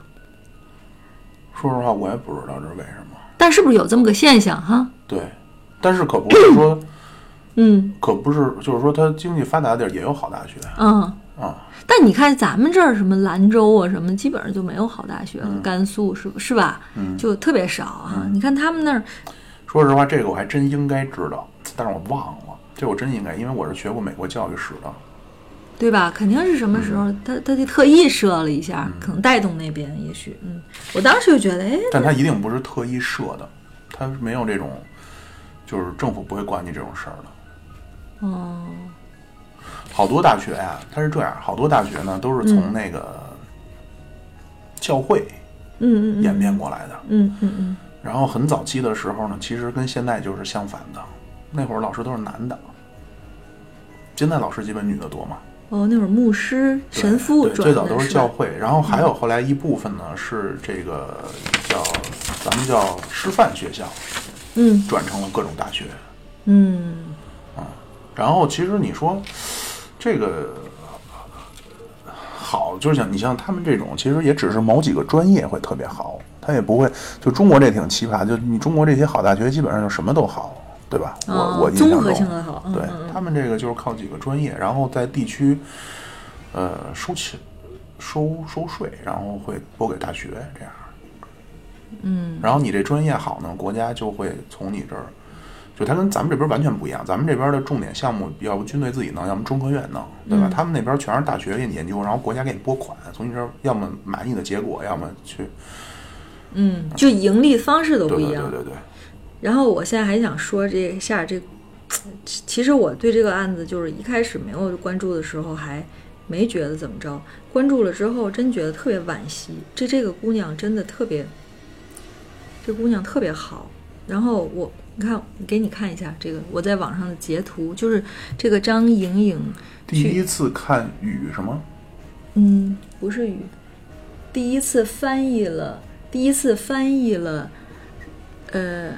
说实话我也不知道这是为什么，但是不是有这么个现象哈？对，但是可不是说嗯，可不是，就是说它经济发达的地儿也有好大学，嗯嗯，但你看咱们这儿什么兰州啊什么基本上就没有好大学了、嗯、甘肃是是吧、嗯、就特别少啊、嗯、你看他们那儿，说实话这个我还真应该知道，但是我忘了，这个我真应该，因为我是学过美国教育史的，对吧？肯定是什么时候、嗯、他他就特意设了一下、嗯、可能带动那边也许，嗯，我当时就觉得哎，但他一定不是特意设的，他没有这种就是政府不会管你这种事儿的。哦、嗯，好多大学呀、啊，它是这样，好多大学呢都是从那个教会嗯演变过来的，嗯嗯嗯。然后很早期的时候呢，其实跟现在就是相反的，那会儿老师都是男的，现在老师基本女的多嘛。哦，那会儿牧师、神父转的，最早都是教会，然后还有后来一部分呢是这个叫咱们叫师范学校，嗯，转成了各种大学，嗯。然后其实你说这个好，就是像你像他们这种其实也只是某几个专业会特别好，他也不会，就中国这挺奇葩，就你中国这些好大学基本上就什么都好，对吧？哦、我我印象中综合性的好，对、嗯、他们这个就是靠几个专业，然后在地区呃收起收收税，然后会拨给大学这样，嗯，然后你这专业好呢，国家就会从你这儿，就它跟咱们这边完全不一样，咱们这边的重点项目要不军队自己弄，要么中科院弄，对吧、嗯、他们那边全是大学给你研究，然后国家给你拨款，从你这要么满意的结果，要么去嗯，就盈利方式都不一样、嗯、对对对对。然后我现在还想说这下这其实我对这个案子就是一开始没有关注的时候还没觉得怎么着，关注了之后真觉得特别惋惜，这这个姑娘真的特别，这姑娘特别好。然后我你看，给你看一下这个我在网上的截图，就是这个张莹莹第一次看雨什么，嗯，不是雨，第一次翻译了，第一次翻译了，呃，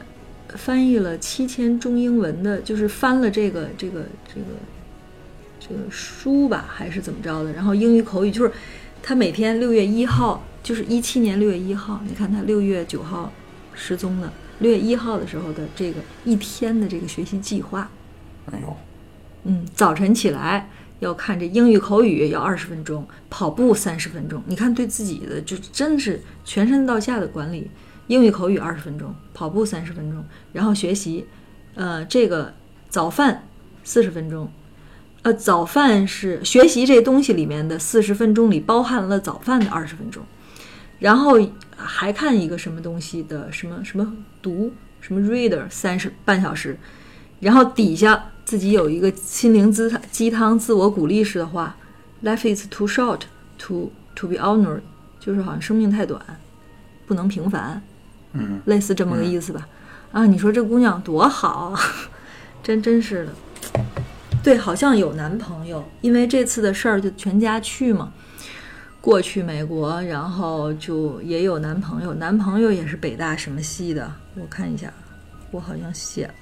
翻译了七千中英文的，就是翻了这个这个这个这个书吧，还是怎么着的？然后英语口语就是他每天六月一号，就是一七年六月一号，你看他六月九号失踪的。六月一号的时候的这个一天的这个学习计划，哎呦，嗯，早晨起来要看这英语口语要二十分钟，跑步三十分钟。你看对自己的就真是全身到下的管理，英语口语二十分钟，跑步三十分钟，然后学习，呃，这个早饭四十分钟，呃，早饭是学习这东西里面的四十分钟里包含了早饭的二十分钟，然后。还看一个什么东西的什么什么读什么 reader 三十半小时，然后底下自己有一个心灵鸡汤鸡汤自我鼓励式的话 life is too short to to be honored， 就是好像生命太短不能平凡，嗯，类似这么个意思吧、嗯、啊，你说这姑娘多好，真真是的。对，好像有男朋友，因为这次的事儿就全家去嘛，过去美国，然后就也有男朋友，男朋友也是北大什么系的，我看一下，我好像写了，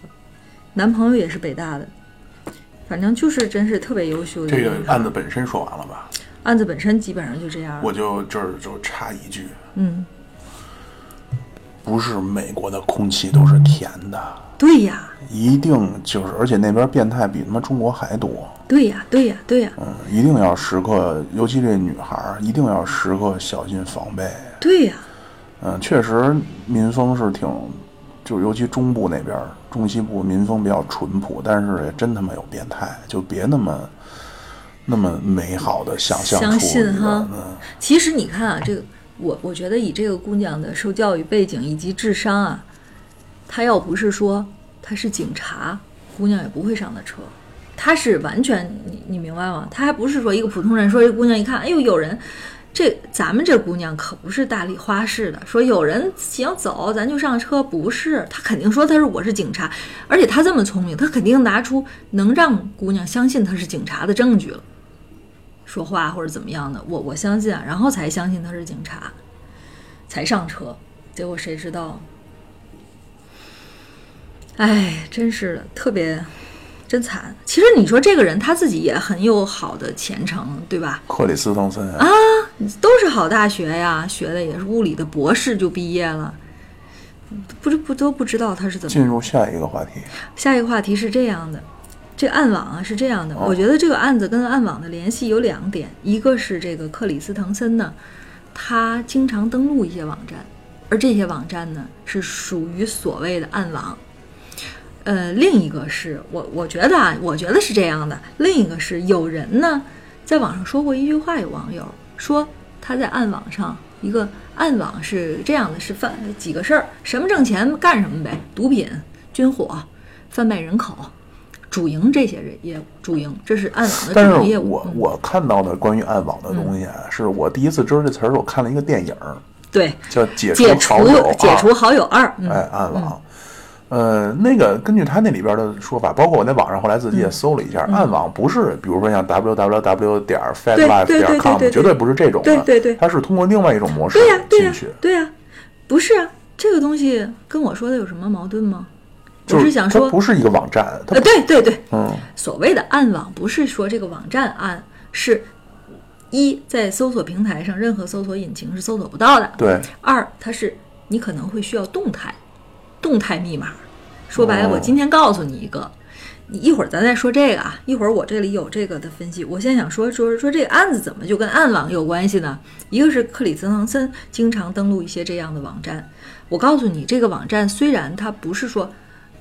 男朋友也是北大的，反正就是真是特别优秀的。这个案子本身说完了吧？案子本身基本上就这样了。我就这儿就插一句，嗯，不是美国的空气都是甜的。对呀，一定就是，而且那边变态比他妈中国还多。对呀，对呀，对呀。嗯，一定要时刻，尤其这女孩，一定要时刻小心防备。对呀。嗯，确实民风是挺，就是尤其中部那边，中西部民风比较淳朴，但是也真他妈有变态，就别那么。那么美好的想象，相信哈。其实你看啊，这个我我觉得以这个姑娘的受教育背景以及智商啊，她要不是说她是警察，姑娘也不会上的车。她是完全，你你明白吗？她还不是说一个普通人，说这姑娘一看，哎呦有人，这咱们这姑娘可不是大丽花式的，说有人行走咱就上车，不是，她肯定说她是我是警察，而且她这么聪明，她肯定拿出能让姑娘相信她是警察的证据了。说话或者怎么样的，我我相信啊，然后才相信他是警察，才上车。结果谁知道？哎，真是的，特别真惨。其实你说这个人他自己也很有好的前程，对吧？克里斯滕森啊，都是好大学呀，学的也是物理的博士就毕业了，不不都不知道他是怎么。进入下一个话题。下一个话题是这样的。这暗网啊是这样的，我觉得这个案子跟暗网的联系有两点，一个是这个克里斯滕森呢，他经常登录一些网站，而这些网站呢是属于所谓的暗网。呃，另一个是我我觉得啊，我觉得是这样的，另一个是有人呢在网上说过一句话，有网友说他在暗网上，一个暗网是这样的，是犯几个事儿，什么挣钱干什么呗，毒品、军火、贩卖人口。主营这些业务，主营这是暗网的主营业务。但是我、嗯、我看到的关于暗网的东西、啊嗯，是我第一次知道这词儿，我看了一个电影，对，叫解除好友、啊、解除好友二，嗯、哎，暗网、嗯，呃，那个根据他那里边的说法，包括我在网上后来自己也搜了一下，嗯、暗网不是，比如说像 double u double u double u 点 fet life 点 com， 绝对不是这种的，对对对，它是通过另外一种模式进去，对呀、啊啊啊，不是啊，这个东西跟我说的有什么矛盾吗？就是想说，它不是一个网站。呃，对对对，嗯，所谓的暗网不是说这个网站暗，是一在搜索平台上任何搜索引擎是搜索不到的。对。二，它是你可能会需要动态，动态密码。说白了，我今天告诉你一个，你一会儿咱再说这个啊，一会儿我这里有这个的分析。我先想说说说这个案子怎么就跟暗网有关系呢？一个是克里斯滕森经常登录一些这样的网站。我告诉你，这个网站虽然它不是说。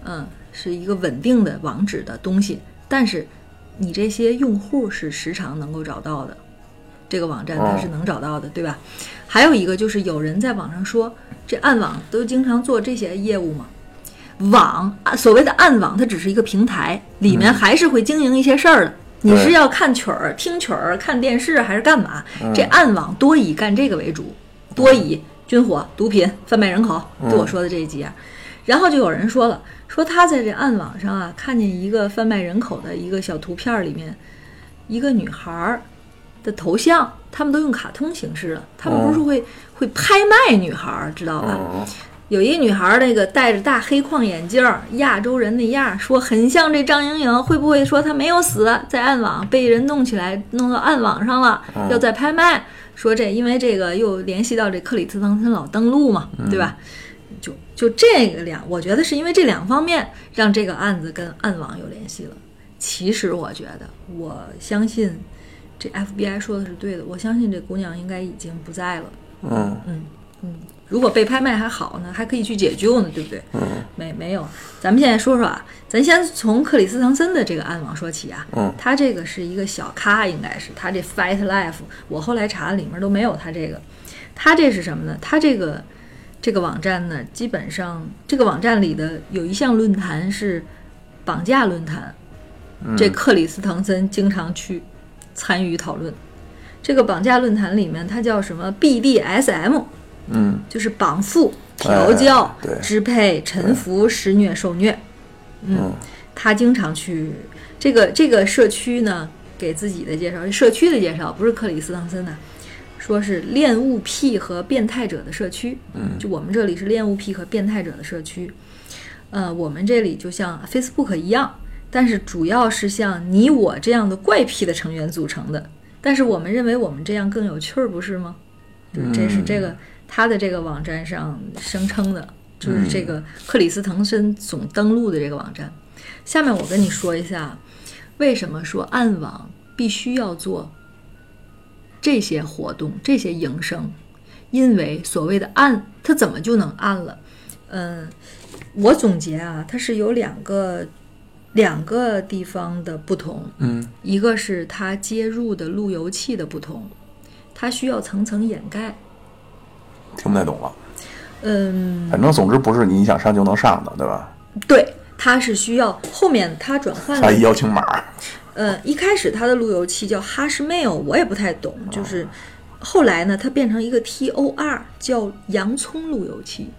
嗯，是一个稳定的网址的东西，但是你这些用户是时常能够找到的，这个网站它是能找到的，对吧？还有一个就是有人在网上说，这暗网都经常做这些业务嘛，网所谓的暗网它只是一个平台，里面还是会经营一些事儿的、嗯、你是要看曲儿、听曲儿、看电视还是干嘛、嗯、这暗网多以干这个为主，多以军火、毒品、贩卖人口，对我说的这一集啊、嗯、然后就有人说了，说他在这暗网上啊，看见一个贩卖人口的一个小图片，里面一个女孩的头像，他们都用卡通形式了，他们不是会、嗯、会拍卖女孩，知道吧、嗯、有一个女孩那个戴着大黑框眼镜，亚洲人的样，说很像这张莹莹，会不会说她没有死，在暗网被人弄起来，弄到暗网上了、嗯、要再拍卖，说这因为这个又联系到这克里斯滕森老登录嘛、嗯、对吧，就就这个两，我觉得是因为这两方面让这个案子跟暗网有联系了。其实我觉得，我相信这 F B I 说的是对的，我相信这姑娘应该已经不在了。嗯嗯嗯，如果被拍卖还好呢，还可以去解救呢，对不对？嗯，没没有，咱们现在说说啊，咱先从克里斯滕森的这个暗网说起啊。嗯，他这个是一个小咖，应该是他这 FetLife， 我后来查里面都没有他这个，他这是什么呢？他这个。这个网站呢，基本上这个网站里的有一项论坛是绑架论坛、嗯、这克里斯滕森经常去参与讨论。这个绑架论坛里面它叫什么 B D S M， 嗯，就是绑缚、调教、哎、支配、臣服、施虐、受虐。 嗯, 嗯他经常去这个这个社区呢，给自己的介绍，社区的介绍不是克里斯滕森的、啊，说是恋物癖和变态者的社区，嗯，就我们这里是恋物癖和变态者的社区，呃，我们这里就像 Facebook 一样，但是主要是像你我这样的怪癖的成员组成的，但是我们认为我们这样更有趣儿，不是吗？就这是这个他的这个网站上声称的，就是这个克里斯滕森总登录的这个网站。下面我跟你说一下，为什么说暗网必须要做这些活动、这些营生？因为所谓的暗，它怎么就能暗了？嗯，我总结啊，它是有两个两个地方的不同。嗯，一个是它接入的路由器的不同，它需要层层掩盖。听不太懂了。嗯，反正总之不是你想上就能上的，对吧？对，它是需要后面它转换的。它邀请码。呃，一开始它的路由器叫 Hashmail， 我也不太懂，就是。后来呢，它变成一个 T O R， 叫洋葱路由器，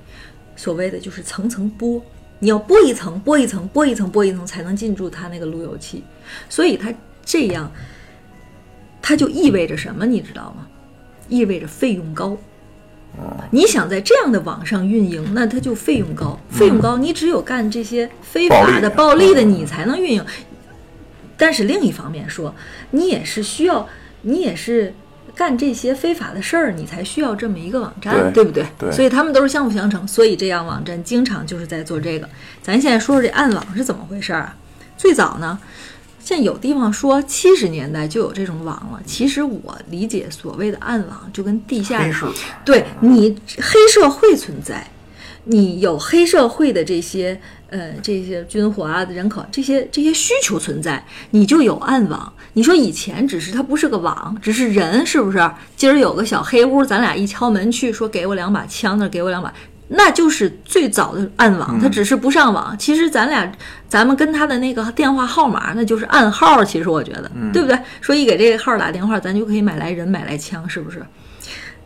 所谓的就是层层剥，你要剥一层，剥一层，剥一层，剥一层，才能进驻它那个路由器。所以它这样，它就意味着什么，你知道吗？意味着费用高。你想在这样的网上运营，那它就费用高，费用高，你只有干这些非法的、暴利的，你才能运营。但是另一方面说，你也是需要，你也是。干这些非法的事儿，你才需要这么一个网站， 对， 对不对？对，所以他们都是相辅相成，所以这样网站经常就是在做这个。咱现在说说这暗网是怎么回事啊？最早呢，现在有地方说七十年代就有这种网了。其实我理解所谓的暗网，就跟地下黑社会，对，你黑社会存在，你有黑社会的这些呃这些军华的人口，这些这些需求存在，你就有暗网。你说以前只是它不是个网，只是人，是不是今儿有个小黑屋，咱俩一敲门去说给我两把枪，那给我两把，那就是最早的暗网，它只是不上网。其实咱俩咱们跟他的那个电话号码，那就是暗号，其实我觉得，对不对？说一给这个号打电话，咱就可以买来人买来枪，是不是？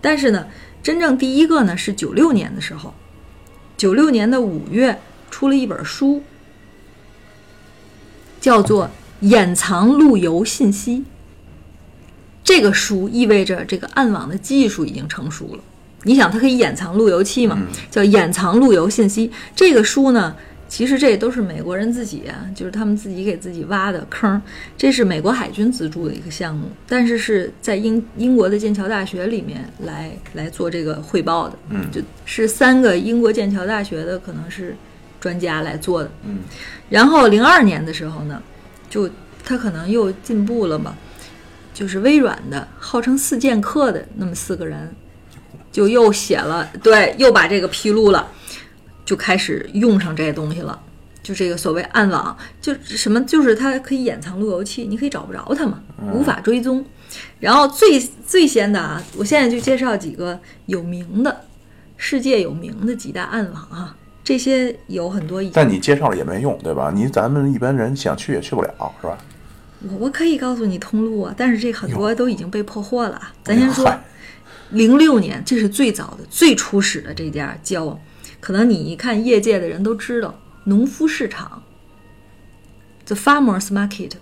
但是呢，真正第一个呢是九六年的时候，九六年的五月出了一本书，叫做《掩藏路由信息》。这个书意味着这个暗网的技术已经成熟了。你想，它可以掩藏路由器嘛？叫《掩藏路由信息》。这个书呢，其实这都是美国人自己啊，就是他们自己给自己挖的坑。这是美国海军资助的一个项目，但是是在英英国的剑桥大学里面来来做这个汇报的。嗯，就是三个英国剑桥大学的，可能是。专家来做的，嗯，然后零二年的时候呢，就他可能又进步了嘛，就是微软的号称四剑客的那么四个人，就又写了，对，又把这个披露了，就开始用上这些东西了，就这个所谓暗网，就什么，就是它可以掩藏路由器，你可以找不着它嘛，无法追踪。然后最最先的啊，我现在就介绍几个有名的，世界有名的几大暗网啊。这些有很多，但你介绍了也没用，对吧？你咱们一般人想去也去不了，是吧？我我可以告诉你通路啊，但是这很多都已经被破获了。咱先说，零六年这是最早的、最初始的这家叫，可能你一看业界的人都知道，农夫市场 ，The Farmers Market。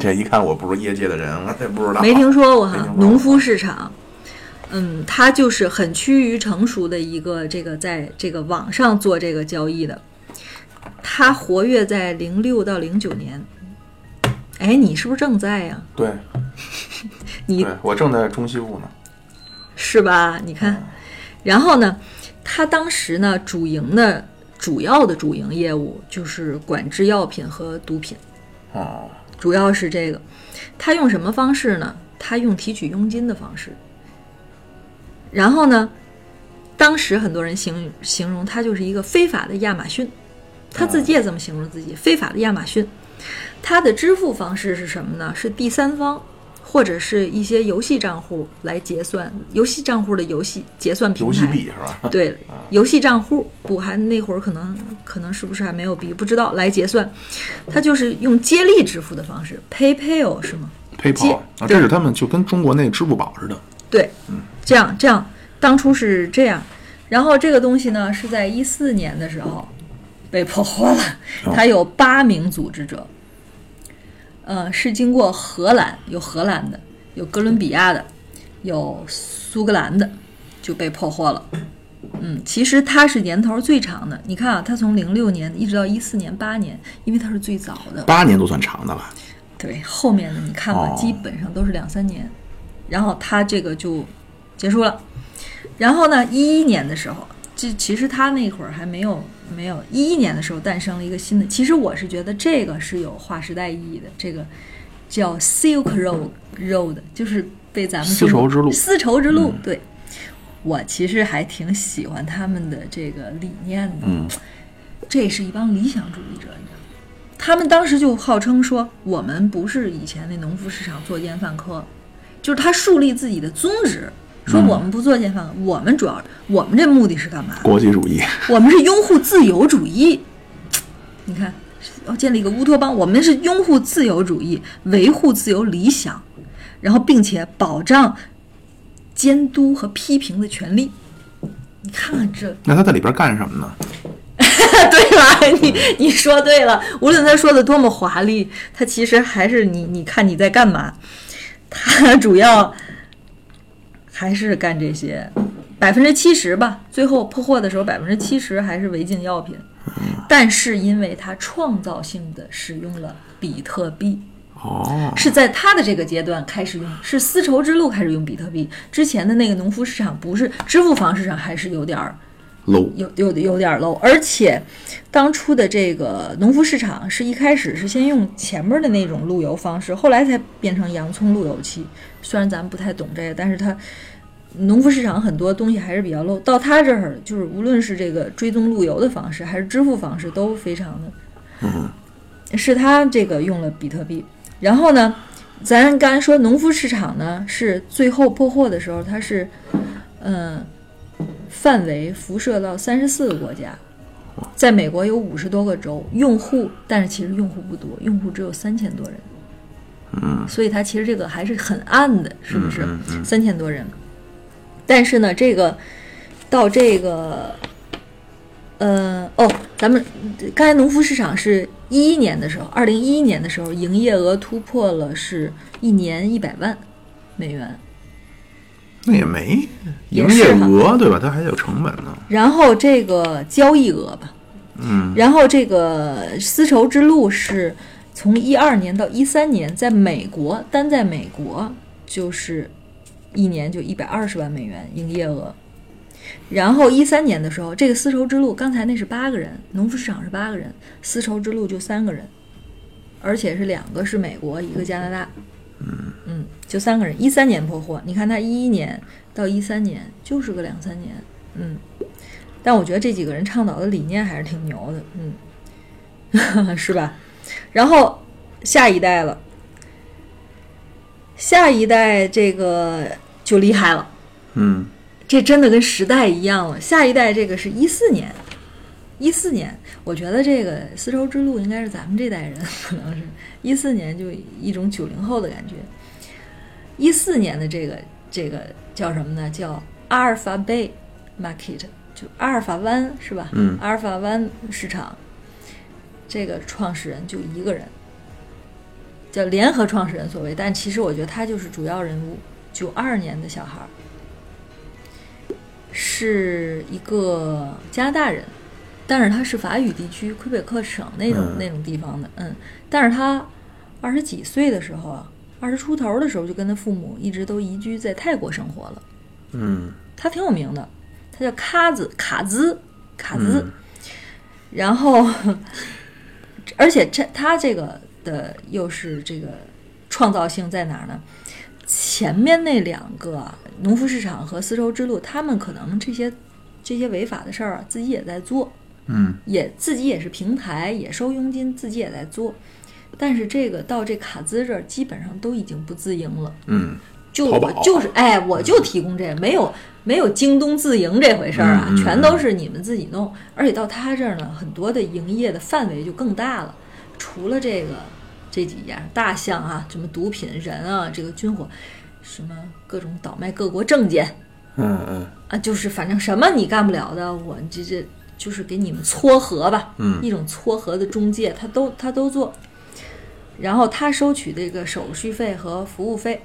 这一看我不是业界的人，我也不知道，没听说过哈，农夫市场。嗯，它就是很趋于成熟的一个这个在这个网上做这个交易的，它活跃在零六到零九年。哎，你是不是正在呀？对，你对我正在中西部呢，是吧？你看，然后呢，它当时呢主营的主要的主营业务就是管制药品和毒品，哦，主要是这个。它用什么方式呢？它用提取佣金的方式。然后呢，当时很多人形形容他就是一个非法的亚马逊，他自己也这么形容自己，非法的亚马逊。他的支付方式是什么呢？是第三方或者是一些游戏账户来结算，游戏账户的游戏结算平台，游戏币是吧？对，游戏账户，不还那会儿可能可能是不是还没有币，不知道来结算。他就是用接力支付的方式 ，PayPal 是吗 ？PayPal 啊，这是他们就跟中国那支付宝似的。对，嗯。这样这样当初是这样，然后这个东西呢是在一四年的时候被破获了，它有八名组织者，呃是经过荷兰，有荷兰的，有哥伦比亚的，有苏格兰的，就被破获了。嗯，其实它是年头最长的，你看啊，它从零六年一直到一四年八年，因为它是最早的，八年都算长的了。对，后面的你看吧，哦，基本上都是两三年，然后它这个就结束了。然后呢，一一年的时候，这其实他那会儿还没有没有一一年的时候诞生了一个新的，其实我是觉得这个是有划时代意义的，这个叫 Silk Road Road， 就是被咱们丝绸之路丝绸之路、嗯、对，我其实还挺喜欢他们的这个理念的、嗯、这是一帮理想主义者，他们当时就号称说我们不是以前那农夫市场做奸犯科，就是他树立自己的宗旨，说我们不做奸犯科、嗯、我们主要我们这目的是干嘛，国际主义，我们是拥护自由主义，你看要建立一个乌托邦，我们是拥护自由主义，维护自由理想，然后并且保障监督和批评的权利。你看看这，那他在里边干什么呢？对吧？你你说对了，无论他说的多么华丽，他其实还是你你看你在干嘛？他主要还是干这些，百分之七十吧。最后破获的时候，百分之七十还是违禁药品。但是因为他创造性的使用了比特币。哦，是在他的这个阶段开始用，是丝绸之路开始用比特币，之前的那个农夫市场不是支付房市场还是有点 low， 有有有点 low， 而且当初的这个农夫市场是一开始是先用前面的那种路由方式，后来才变成洋葱路由器。虽然咱们不太懂这个，但是它农夫市场很多东西还是比较 low。到他这儿就是无论是这个追踪路由的方式还是支付方式都非常的，嗯，是他这个用了比特币。然后呢，咱刚才说农夫市场呢，是最后破获的时候，它是，嗯、呃，范围辐射到三十四个国家，在美国有五十多个州，用户，但是其实用户不多，用户只有三千多人，嗯，所以它其实这个还是很暗的，是不是？三千多人，但是呢，这个到这个，呃，哦，咱们刚才农夫市场是。一一年的时候，二零一一年的时候，营业额突破了是一年一百万美元。那也没营业额对吧？它还有成本呢。然后这个交易额吧，嗯。然后这个丝绸之路是从一二年到一三年，在美国单在美国就是一年就一百二十万美元营业额。然后一三年的时候，这个丝绸之路刚才那是八个人，农夫市场是八个人，丝绸之路就三个人，而且是两个是美国，一个加拿大，嗯嗯，就三个人。一三年破获，你看他一一年到一三年就是个两三年，嗯。但我觉得这几个人倡导的理念还是挺牛的，嗯，是吧？然后下一代了，下一代这个就厉害了，嗯。这真的跟时代一样了。下一代这个是一四年，一四年，我觉得这个丝绸之路应该是咱们这代人，可能是一四年就一种九零后的感觉。一四年的这个这个叫什么呢？叫阿尔法贝 market， 就阿尔法湾是吧？嗯，阿尔法湾市场，这个创始人就一个人，叫联合创始人所谓，但其实我觉得他就是主要人物。九二年的小孩。是一个加拿大人，但是他是法语地区魁北克省那种、嗯、那种地方的，嗯，但是他二十几岁的时候啊，二十出头的时候就跟他父母一直都移居在泰国生活了，嗯，他挺有名的，他叫卡兹卡兹卡兹、嗯，然后，而且这他这个的又是这个创造性在哪儿呢？前面那两个农夫市场和丝绸之路，他们可能这些这些违法的事儿、啊、自己也在做，嗯，也自己也是平台，也收佣金，自己也在做，但是这个到这卡兹这儿基本上都已经不自营了，嗯，就我就是哎，我就提供这个，没有没有京东自营这回事儿啊、嗯，全都是你们自己弄，而且到他这儿呢，很多的营业的范围就更大了，除了这个。这几样大项啊，什么毒品、人啊，这个军火，什么各种倒卖各国证件，嗯嗯啊，就是反正什么你干不了的，我这这就是给你们撮合吧，嗯，一种撮合的中介，他都他都做，然后他收取这个手续费和服务费，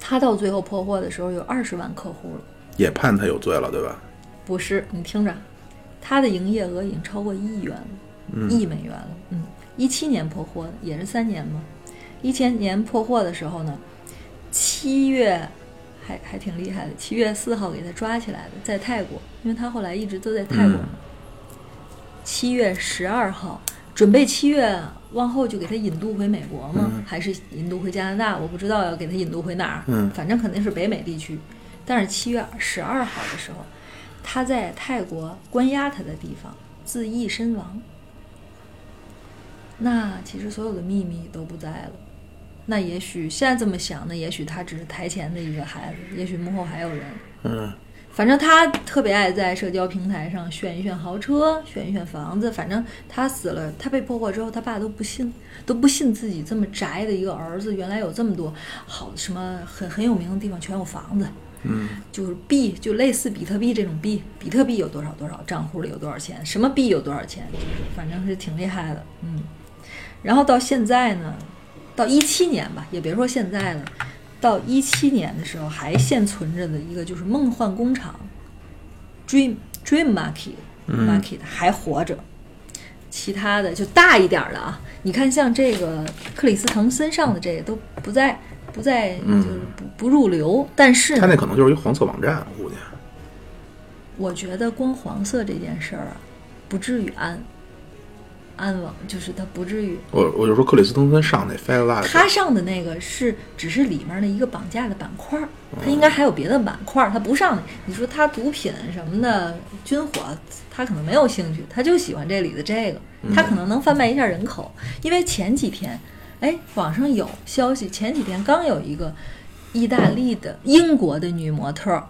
他到最后破获的时候有二十万客户了，也判他有罪了，对吧？不是，你听着，他的营业额已经超过一亿元了，嗯、一亿美元了，嗯。一七年破获的也是三年嘛，一七年破获的时候呢，七月还还挺厉害的。七月四号给他抓起来的，在泰国，因为他后来一直都在泰国。七、嗯、月十二号，准备七月往后就给他引渡回美国吗、嗯？还是引渡回加拿大？我不知道要给他引渡回哪儿。嗯，反正肯定是北美地区。但是七月十二号的时候，他在泰国关押他的地方自缢身亡。那其实所有的秘密都不在了。那也许现在这么想呢，也许他只是台前的一个孩子，也许幕后还有人。嗯，反正他特别爱在社交平台上炫一炫豪车，炫一炫房子。反正他死了，他被破获之后，他爸都不信，都不信自己这么宅的一个儿子，原来有这么多好什么很很有名的地方全有房子。嗯，就是 币， 就类似比特币这种币，比特币有多少多少，账户里有多少钱，什么币有多少钱，就是反正是挺厉害的。嗯。然后到现在呢，到一七年吧，也别说现在了，到一七年的时候还现存着的一个就是梦幻工厂 ，Dream Dream Market Market 还活着，其他的就大一点的啊，你看像这个克里斯滕森上的这个都不在不在就是不不入流，但是他那可能就是一黄色网站，我估计。我觉得光黄色这件事儿，不至于安。安网就是他不至于，我我就说克里斯滕森上那 FetLife， 他上的那个是只是里面的一个绑架的板块，他应该还有别的板块，他不上。你说他毒品什么的、军火，他可能没有兴趣，他就喜欢这里的这个，他可能能贩卖一下人口。嗯、因为前几天，哎，网上有消息，前几天刚有一个意大利的、英国的女模特，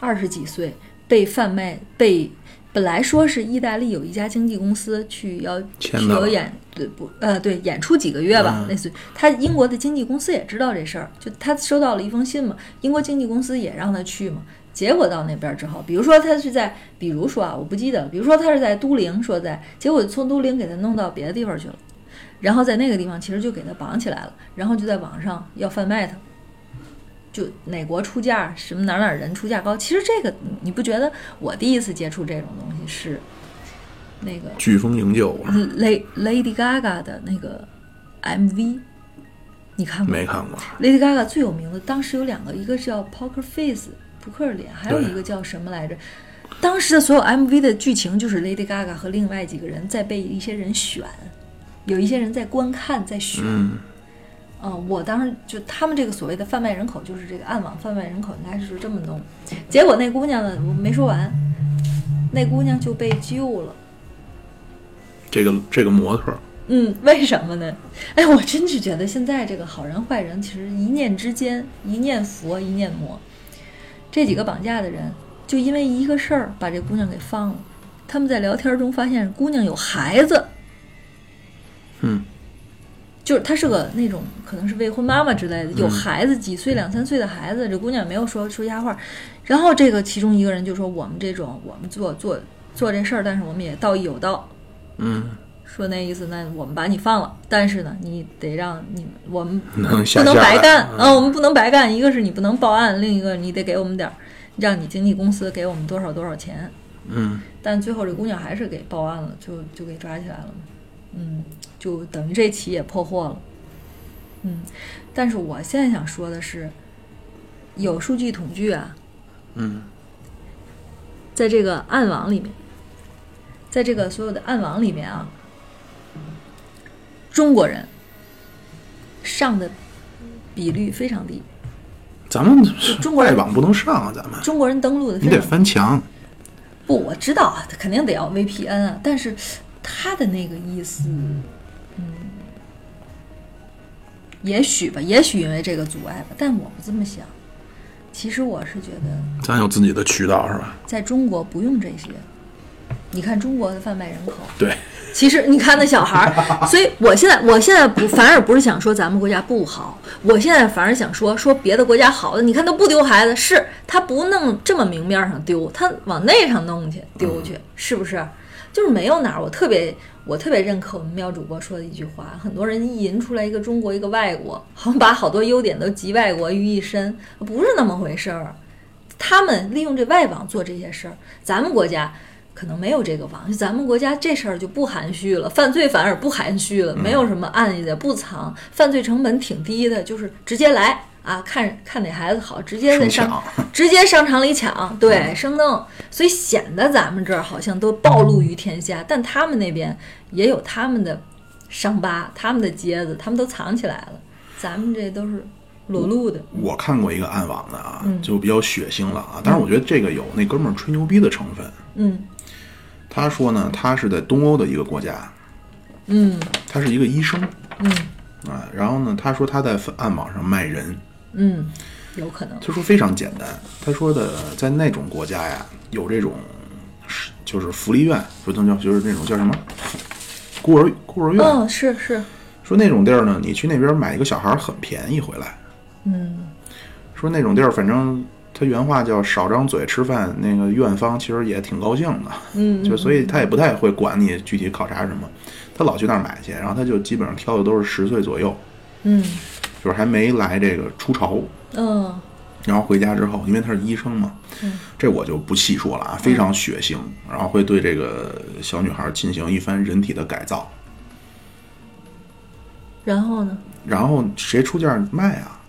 二十几岁被贩卖被。本来说是意大利有一家经纪公司去要去有演对不呃对演出几个月吧，类似于他英国的经纪公司也知道这事儿，就他收到了一封信嘛，英国经纪公司也让他去嘛，结果到那边之后，比如说他是在，比如说啊我不记得，比如说他是在都灵说在，结果从都灵给他弄到别的地方去了，然后在那个地方其实就给他绑起来了，然后就在网上要贩卖他。就哪国出价什么哪哪人出价高，其实这个你不觉得？我第一次接触这种东西是那个《飓风营救》Lady Gaga 的那个 M V， 你看过没看过 ？Lady Gaga 最有名的当时有两个，一个叫 Poker Face 扑克脸，还有一个叫什么来着？当时的所有 M V 的剧情就是 Lady Gaga 和另外几个人在被一些人选，有一些人在观看在选。嗯嗯，我当时就他们这个所谓的贩卖人口，就是这个暗网贩卖人口，应该是这么弄。结果那姑娘呢，我没说完，那姑娘就被救了。这个这个模特，嗯，为什么呢？哎，我真是觉得现在这个好人坏人，其实一念之间，一念佛，一念魔。这几个绑架的人，就因为一个事儿把这姑娘给放了。他们在聊天中发现姑娘有孩子。嗯。就是她是个那种可能是未婚妈妈之类的，有孩子几岁两三岁的孩子，这姑娘没有说说瞎话。然后这个其中一个人就说：“我们这种我们做做做这事儿，但是我们也道义有道。”嗯，说那意思，那我们把你放了，但是呢，你得让你我们不能白干啊，我们不能白干。一个是你不能报案，另一个你得给我们点儿，让你经纪公司给我们多少多少钱。嗯，但最后这姑娘还是给报案了，就就给抓起来了。嗯。就等于这期也破获了，嗯，但是我现在想说的是，有数据统计啊，嗯，在这个暗网里面，在这个所有的暗网里面啊，中国人上的比率非常低，咱们中国外网不能上啊，咱们中国人登录的非常低，你得翻墙，不，我知道啊，肯定得要 V P N 啊，但是他的那个意思。嗯，也许吧，也许因为这个阻碍吧，但我不这么想。其实我是觉得，咱有自己的渠道是吧？在中国不用这些。你看中国的贩卖人口，对，其实你看那小孩儿，所以我现在我现在不反而不是想说咱们国家不好，我现在反而想说说别的国家好的，你看都不丢孩子，是他不弄这么明面上丢，他往那上弄去丢去，嗯、是不是？就是没有哪儿，我特别我特别认可我们喵主播说的一句话，很多人意淫出来一个中国一个外国，好像把好多优点都集外国于一身，不是那么回事儿。他们利用这外网做这些事儿，咱们国家可能没有这个网，咱们国家这事儿就不含蓄了，犯罪反而不含蓄了，没有什么暗的不藏，犯罪成本挺低的，就是直接来。啊，看看哪孩子好，直接在商直接商场里抢，对，生弄，所以显得咱们这儿好像都暴露于天下，但他们那边也有他们的伤疤，他们的疖子，他们都藏起来了，咱们这都是裸露的。我看过一个暗网的啊，就比较血腥了啊，但是我觉得这个有那哥们儿吹牛逼的成分。嗯，他说呢，他是在东欧的一个国家，嗯，他是一个医生，嗯啊，然后呢，他说他在暗网上卖人。嗯，有可能。他说非常简单，他说的在那种国家呀，有这种就是福利院，不能叫就是那种叫什么孤儿孤儿院。嗯、哦，是是。说那种地儿呢，你去那边买一个小孩很便宜回来。嗯。说那种地儿，反正他原话叫少张嘴吃饭，那个院方其实也挺高兴的。嗯, 嗯。就所以他也不太会管你具体考察什么，他老去那儿买去，然后他就基本上挑的都是十岁左右。嗯。就是还没来这个出潮，嗯，然后回家之后，因为他是医生嘛，嗯，这我就不细说了啊，非常血腥，然后会对这个小女孩进行一番人体的改造。然后呢？然后谁出价卖啊？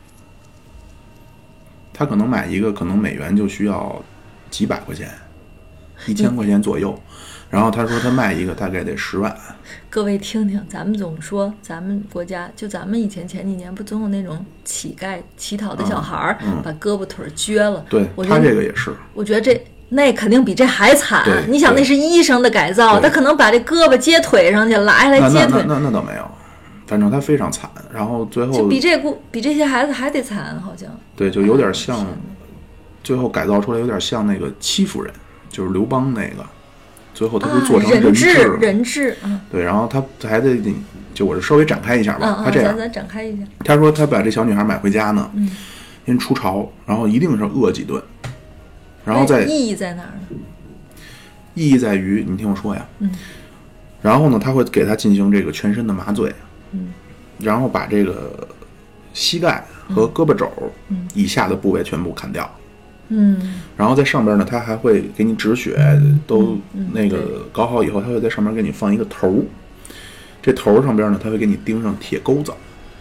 他可能买一个，可能美元就需要几百块钱，一千块钱左右。然后他说他卖一个大概得十万。各位听听，咱们总说咱们国家，就咱们以前前几年不总有那种乞丐乞讨的小孩儿、嗯嗯，把胳膊腿撅了。对，他这个也是。我觉得这那肯定比这还惨。你想那是医生的改造，他可能把这胳膊接腿上去，拉来接腿。那 那, 那, 那倒没有，反正他非常惨。然后最后就比这故比这些孩子还得惨，好像。对，就有点像，啊、最后改造出来有点像那个戚夫人，就是刘邦那个。最后他就做成人质、啊、人质、嗯、对，然后他还得就我是稍微展开一下吧、嗯、他这样、嗯、展开一下，他说他把这小女孩买回家呢、嗯、因为出潮，然后一定是饿几顿，然后再意义在哪儿呢？意义在于你听我说呀、嗯、然后呢他会给他进行这个全身的麻醉、嗯、然后把这个膝盖和胳膊肘以下的部位全部砍掉，嗯，然后在上边呢，他还会给你止血，都那个搞好以后，他会在上面给你放一个头，这头上边呢，他会给你钉上铁钩子，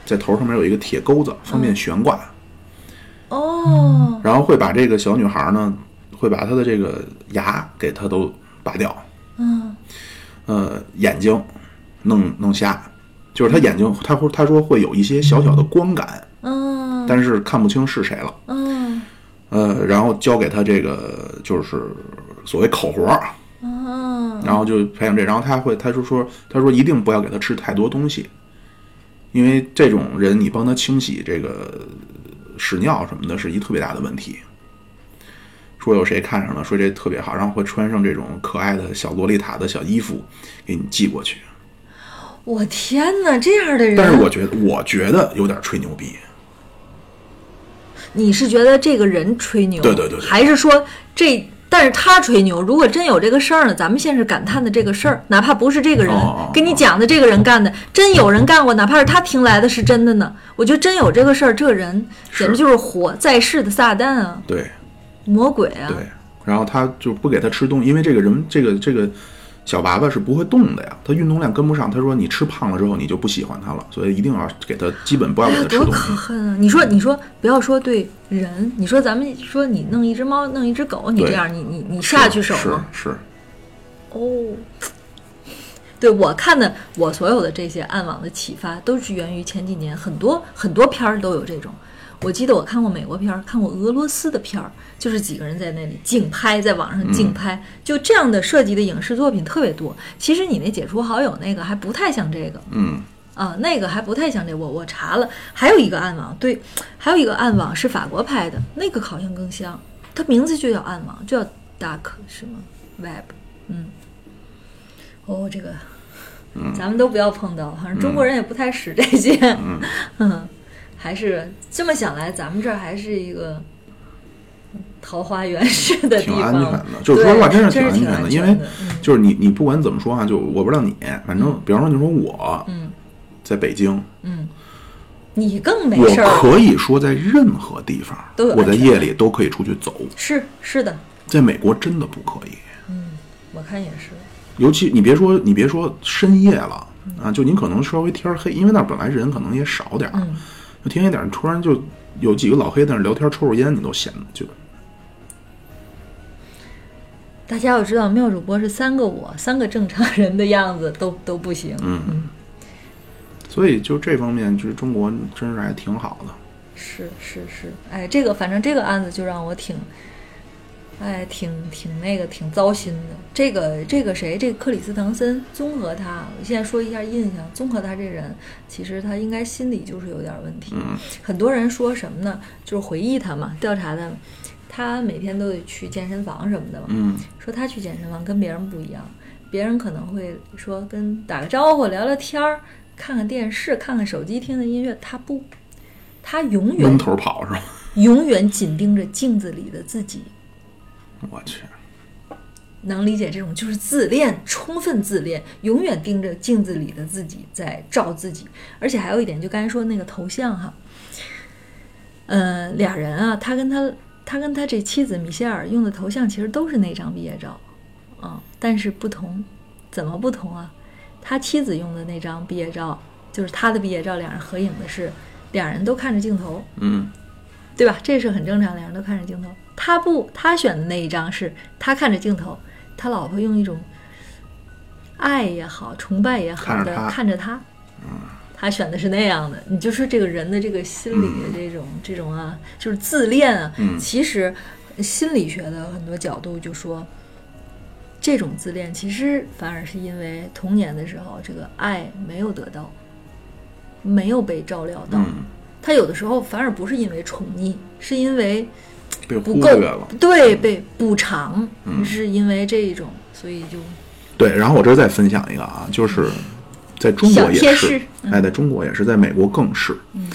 在头上面有一个铁钩子，方便悬挂。哦。然后会把这个小女孩呢，会把她的这个牙给她都拔掉。嗯。呃，眼睛弄弄瞎，就是她眼睛，她会她说会有一些小小的光感，嗯，但是看不清是谁了。嗯。呃，然后交给他这个就是所谓口活儿、哦，然后就培养这，然后他会，他就说，他说一定不要给他吃太多东西，因为这种人你帮他清洗这个屎尿什么的是一特别大的问题。说有谁看上了，说这特别好，然后会穿上这种可爱的小洛丽塔的小衣服给你寄过去。我天哪，这样的人！但是我觉得，我觉得有点吹牛逼。你是觉得这个人吹牛，对对 对, 对，还是说这？但是他吹牛，如果真有这个事儿呢，咱们现在是感叹的这个事儿，哪怕不是这个人、哦、跟你讲的这个人干的、哦，真有人干过，哪怕是他听来的是真的呢？我觉得真有这个事儿，这个人简直就是活在世的撒旦啊，对，魔鬼啊，对。然后他就不给他吃东西，因为这个人，这个这个小娃娃是不会动的呀，他运动量跟不上。他说你吃胖了之后你就不喜欢他了，所以一定要给他，基本不要给他吃东西。多可恨啊！你说你说不要说对人，你说咱们说你弄一只猫弄一只狗，你这样你你你下去手吗？是是。哦，对，我看的我所有的这些暗网的启发都是源于前几年很多很多片儿都有这种。我记得我看过美国片儿，看过俄罗斯的片儿，就是几个人在那里竞拍，在网上竞拍、嗯，就这样的设计的影视作品特别多。其实你那解除好友那个还不太像这个，嗯，啊，那个还不太像这个。我我查了，还有一个暗网，对，还有一个暗网是法国拍的，那个好像更像，它名字就叫暗网，就叫 Dark 什么 Web， 嗯，哦，这个，咱们都不要碰到，好像中国人也不太使这些，嗯。嗯，还是这么想来，咱们这儿还是一个桃花源式的地方，挺安全的。就是说话真是挺安全 的, 安全的因为就是你你不管怎么说啊，就我不知道你，反正比方说你说我、嗯、在北京，嗯，你更没事，我可以说在任何地方，我在夜里都可以出去走，是是的，在美国真的不可以。嗯，我看也是，尤其你别说你别说深夜了、嗯、啊，就你可能稍微天黑，因为那本来人可能也少点儿。嗯，就天黑点突然就有几个老黑在那聊天抽着烟，你都闲了就。大家要知道，妙主播是三个我，三个正常人的样子都都不行。嗯，所以就这方面，就是中国真是还挺好的。是是是，哎，这个反正这个案子就让我挺，哎，挺挺那个挺糟心的。这个这个谁，这个克里斯滕森，综合他，我现在说一下印象，综合他这人，其实他应该心理就是有点问题。嗯，很多人说什么呢？就是回忆他嘛，调查他。他每天都得去健身房什么的嘛，嗯，说他去健身房跟别人不一样，别人可能会说跟打个招呼聊聊天儿，看看电视看看手机听的音乐，他不，他永远蒙头跑是吧？永远紧盯着镜子里的自己。我去，能理解这种就是自恋，充分自恋，永远盯着镜子里的自己在照自己。而且还有一点，就刚才说那个头像哈，呃，俩人啊，他跟他。他跟他这妻子米歇尔用的头像其实都是那张毕业照，嗯，但是不同，怎么不同啊？他妻子用的那张毕业照就是他的毕业照，两人合影的是两人都看着镜头，嗯，对吧？这是很正常，两人都看着镜头。他不，他选的那一张是他看着镜头，他老婆用一种爱也好、崇拜也好的看着他，嗯。他选的是那样的，你就说这个人的这个心理的这种、嗯、这种啊，就是自恋啊、嗯。其实心理学的很多角度就说，这种自恋其实反而是因为童年的时候这个爱没有得到，没有被照料到。嗯、他有的时候反而不是因为宠溺，是因为不够被忽略了，对，被补偿、嗯，是因为这一种，所以就对。然后我这再分享一个啊，就是。在中国也是、嗯、哎，在中国也是，在美国更是，嗯，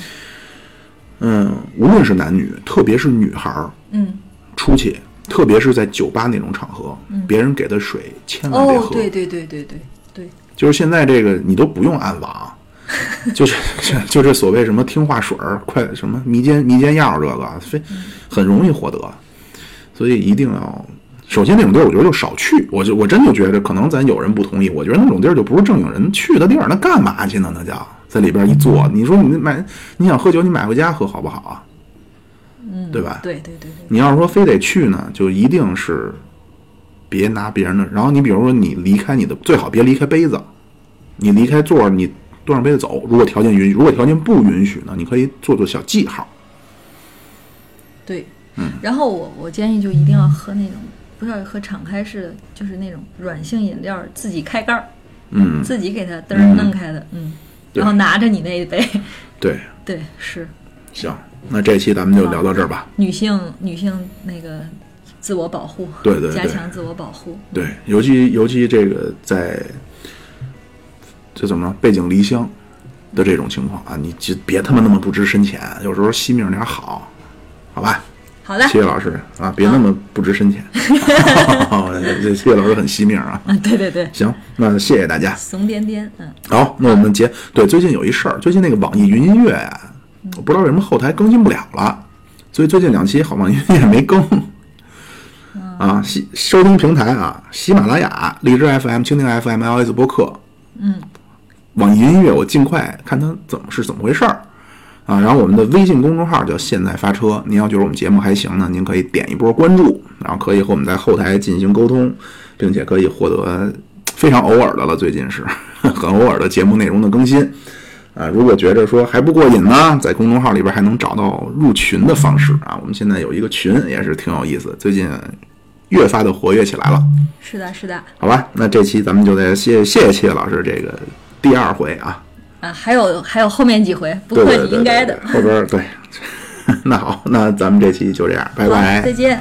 嗯，无论是男女，特别是女孩儿，嗯，出去，特别是在酒吧那种场合，嗯、别人给的水千万别喝，哦、对对对对对对，就是现在这个你都不用暗网，就是就是所谓什么听话水儿、快什么迷奸迷奸药这个，非很容易获得，所以一定要。首先那种地儿我觉得就少去，我就我真就觉得可能咱有人不同意，我觉得那种地儿就不是正经人去的地儿，那干嘛去呢？那叫在里边一坐，你说你买你想喝酒，你买回家喝好不好啊？嗯，对吧？对对对对。你要是说非得去呢，就一定是别拿别人的。然后你比如说你离开你的，最好别离开杯子，你离开座你端上杯子走。如果条件允许，如果条件不允许呢，你可以做做小记号。对，嗯。然后我我建议就一定要喝那种。不要喝敞开式的，就是那种软性饮料，自己开盖儿，嗯，自己给它嘚儿弄开的，嗯，然后拿着你那一杯，对对是。行，那这期咱们就聊到这儿吧。女性女性那个自我保护，对 对, 对，加强自我保护，对，尤其尤其这个在这怎么着背井离乡的这种情况啊，你就别他妈那么不知深浅，有时候惜命点好，好吧。好的，谢谢老师啊，别那么不知深浅。啊、谢谢老师很惜命啊。嗯，对对对。行，那谢谢大家。怂颠颠，嗯。好，那我们接对最近有一事儿，最近那个网易云音乐呀、嗯，我不知道为什么后台更新不了了，所以最近两期好网易云也没更。嗯、啊，收听平台啊，喜马拉雅、荔枝 F M、蜻蜓 F M、iOS 播客。嗯。网易云音乐，我尽快看它怎么是怎么回事儿。啊，然后我们的微信公众号叫现在发车，您要觉得我们节目还行呢，您可以点一波关注，然后可以和我们在后台进行沟通，并且可以获得非常偶尔的了，最近是很偶尔的节目内容的更新啊。如果觉得说还不过瘾呢，在公众号里边还能找到入群的方式啊。我们现在有一个群也是挺有意思，最近越发的活跃起来了。是的是的。好吧，那这期咱们就得谢谢谢谢老师这个第二回啊。啊，还有还有后面几回，不过你应该的。对对对对对，后边对。那好，那咱们这期就这样，拜拜，再见。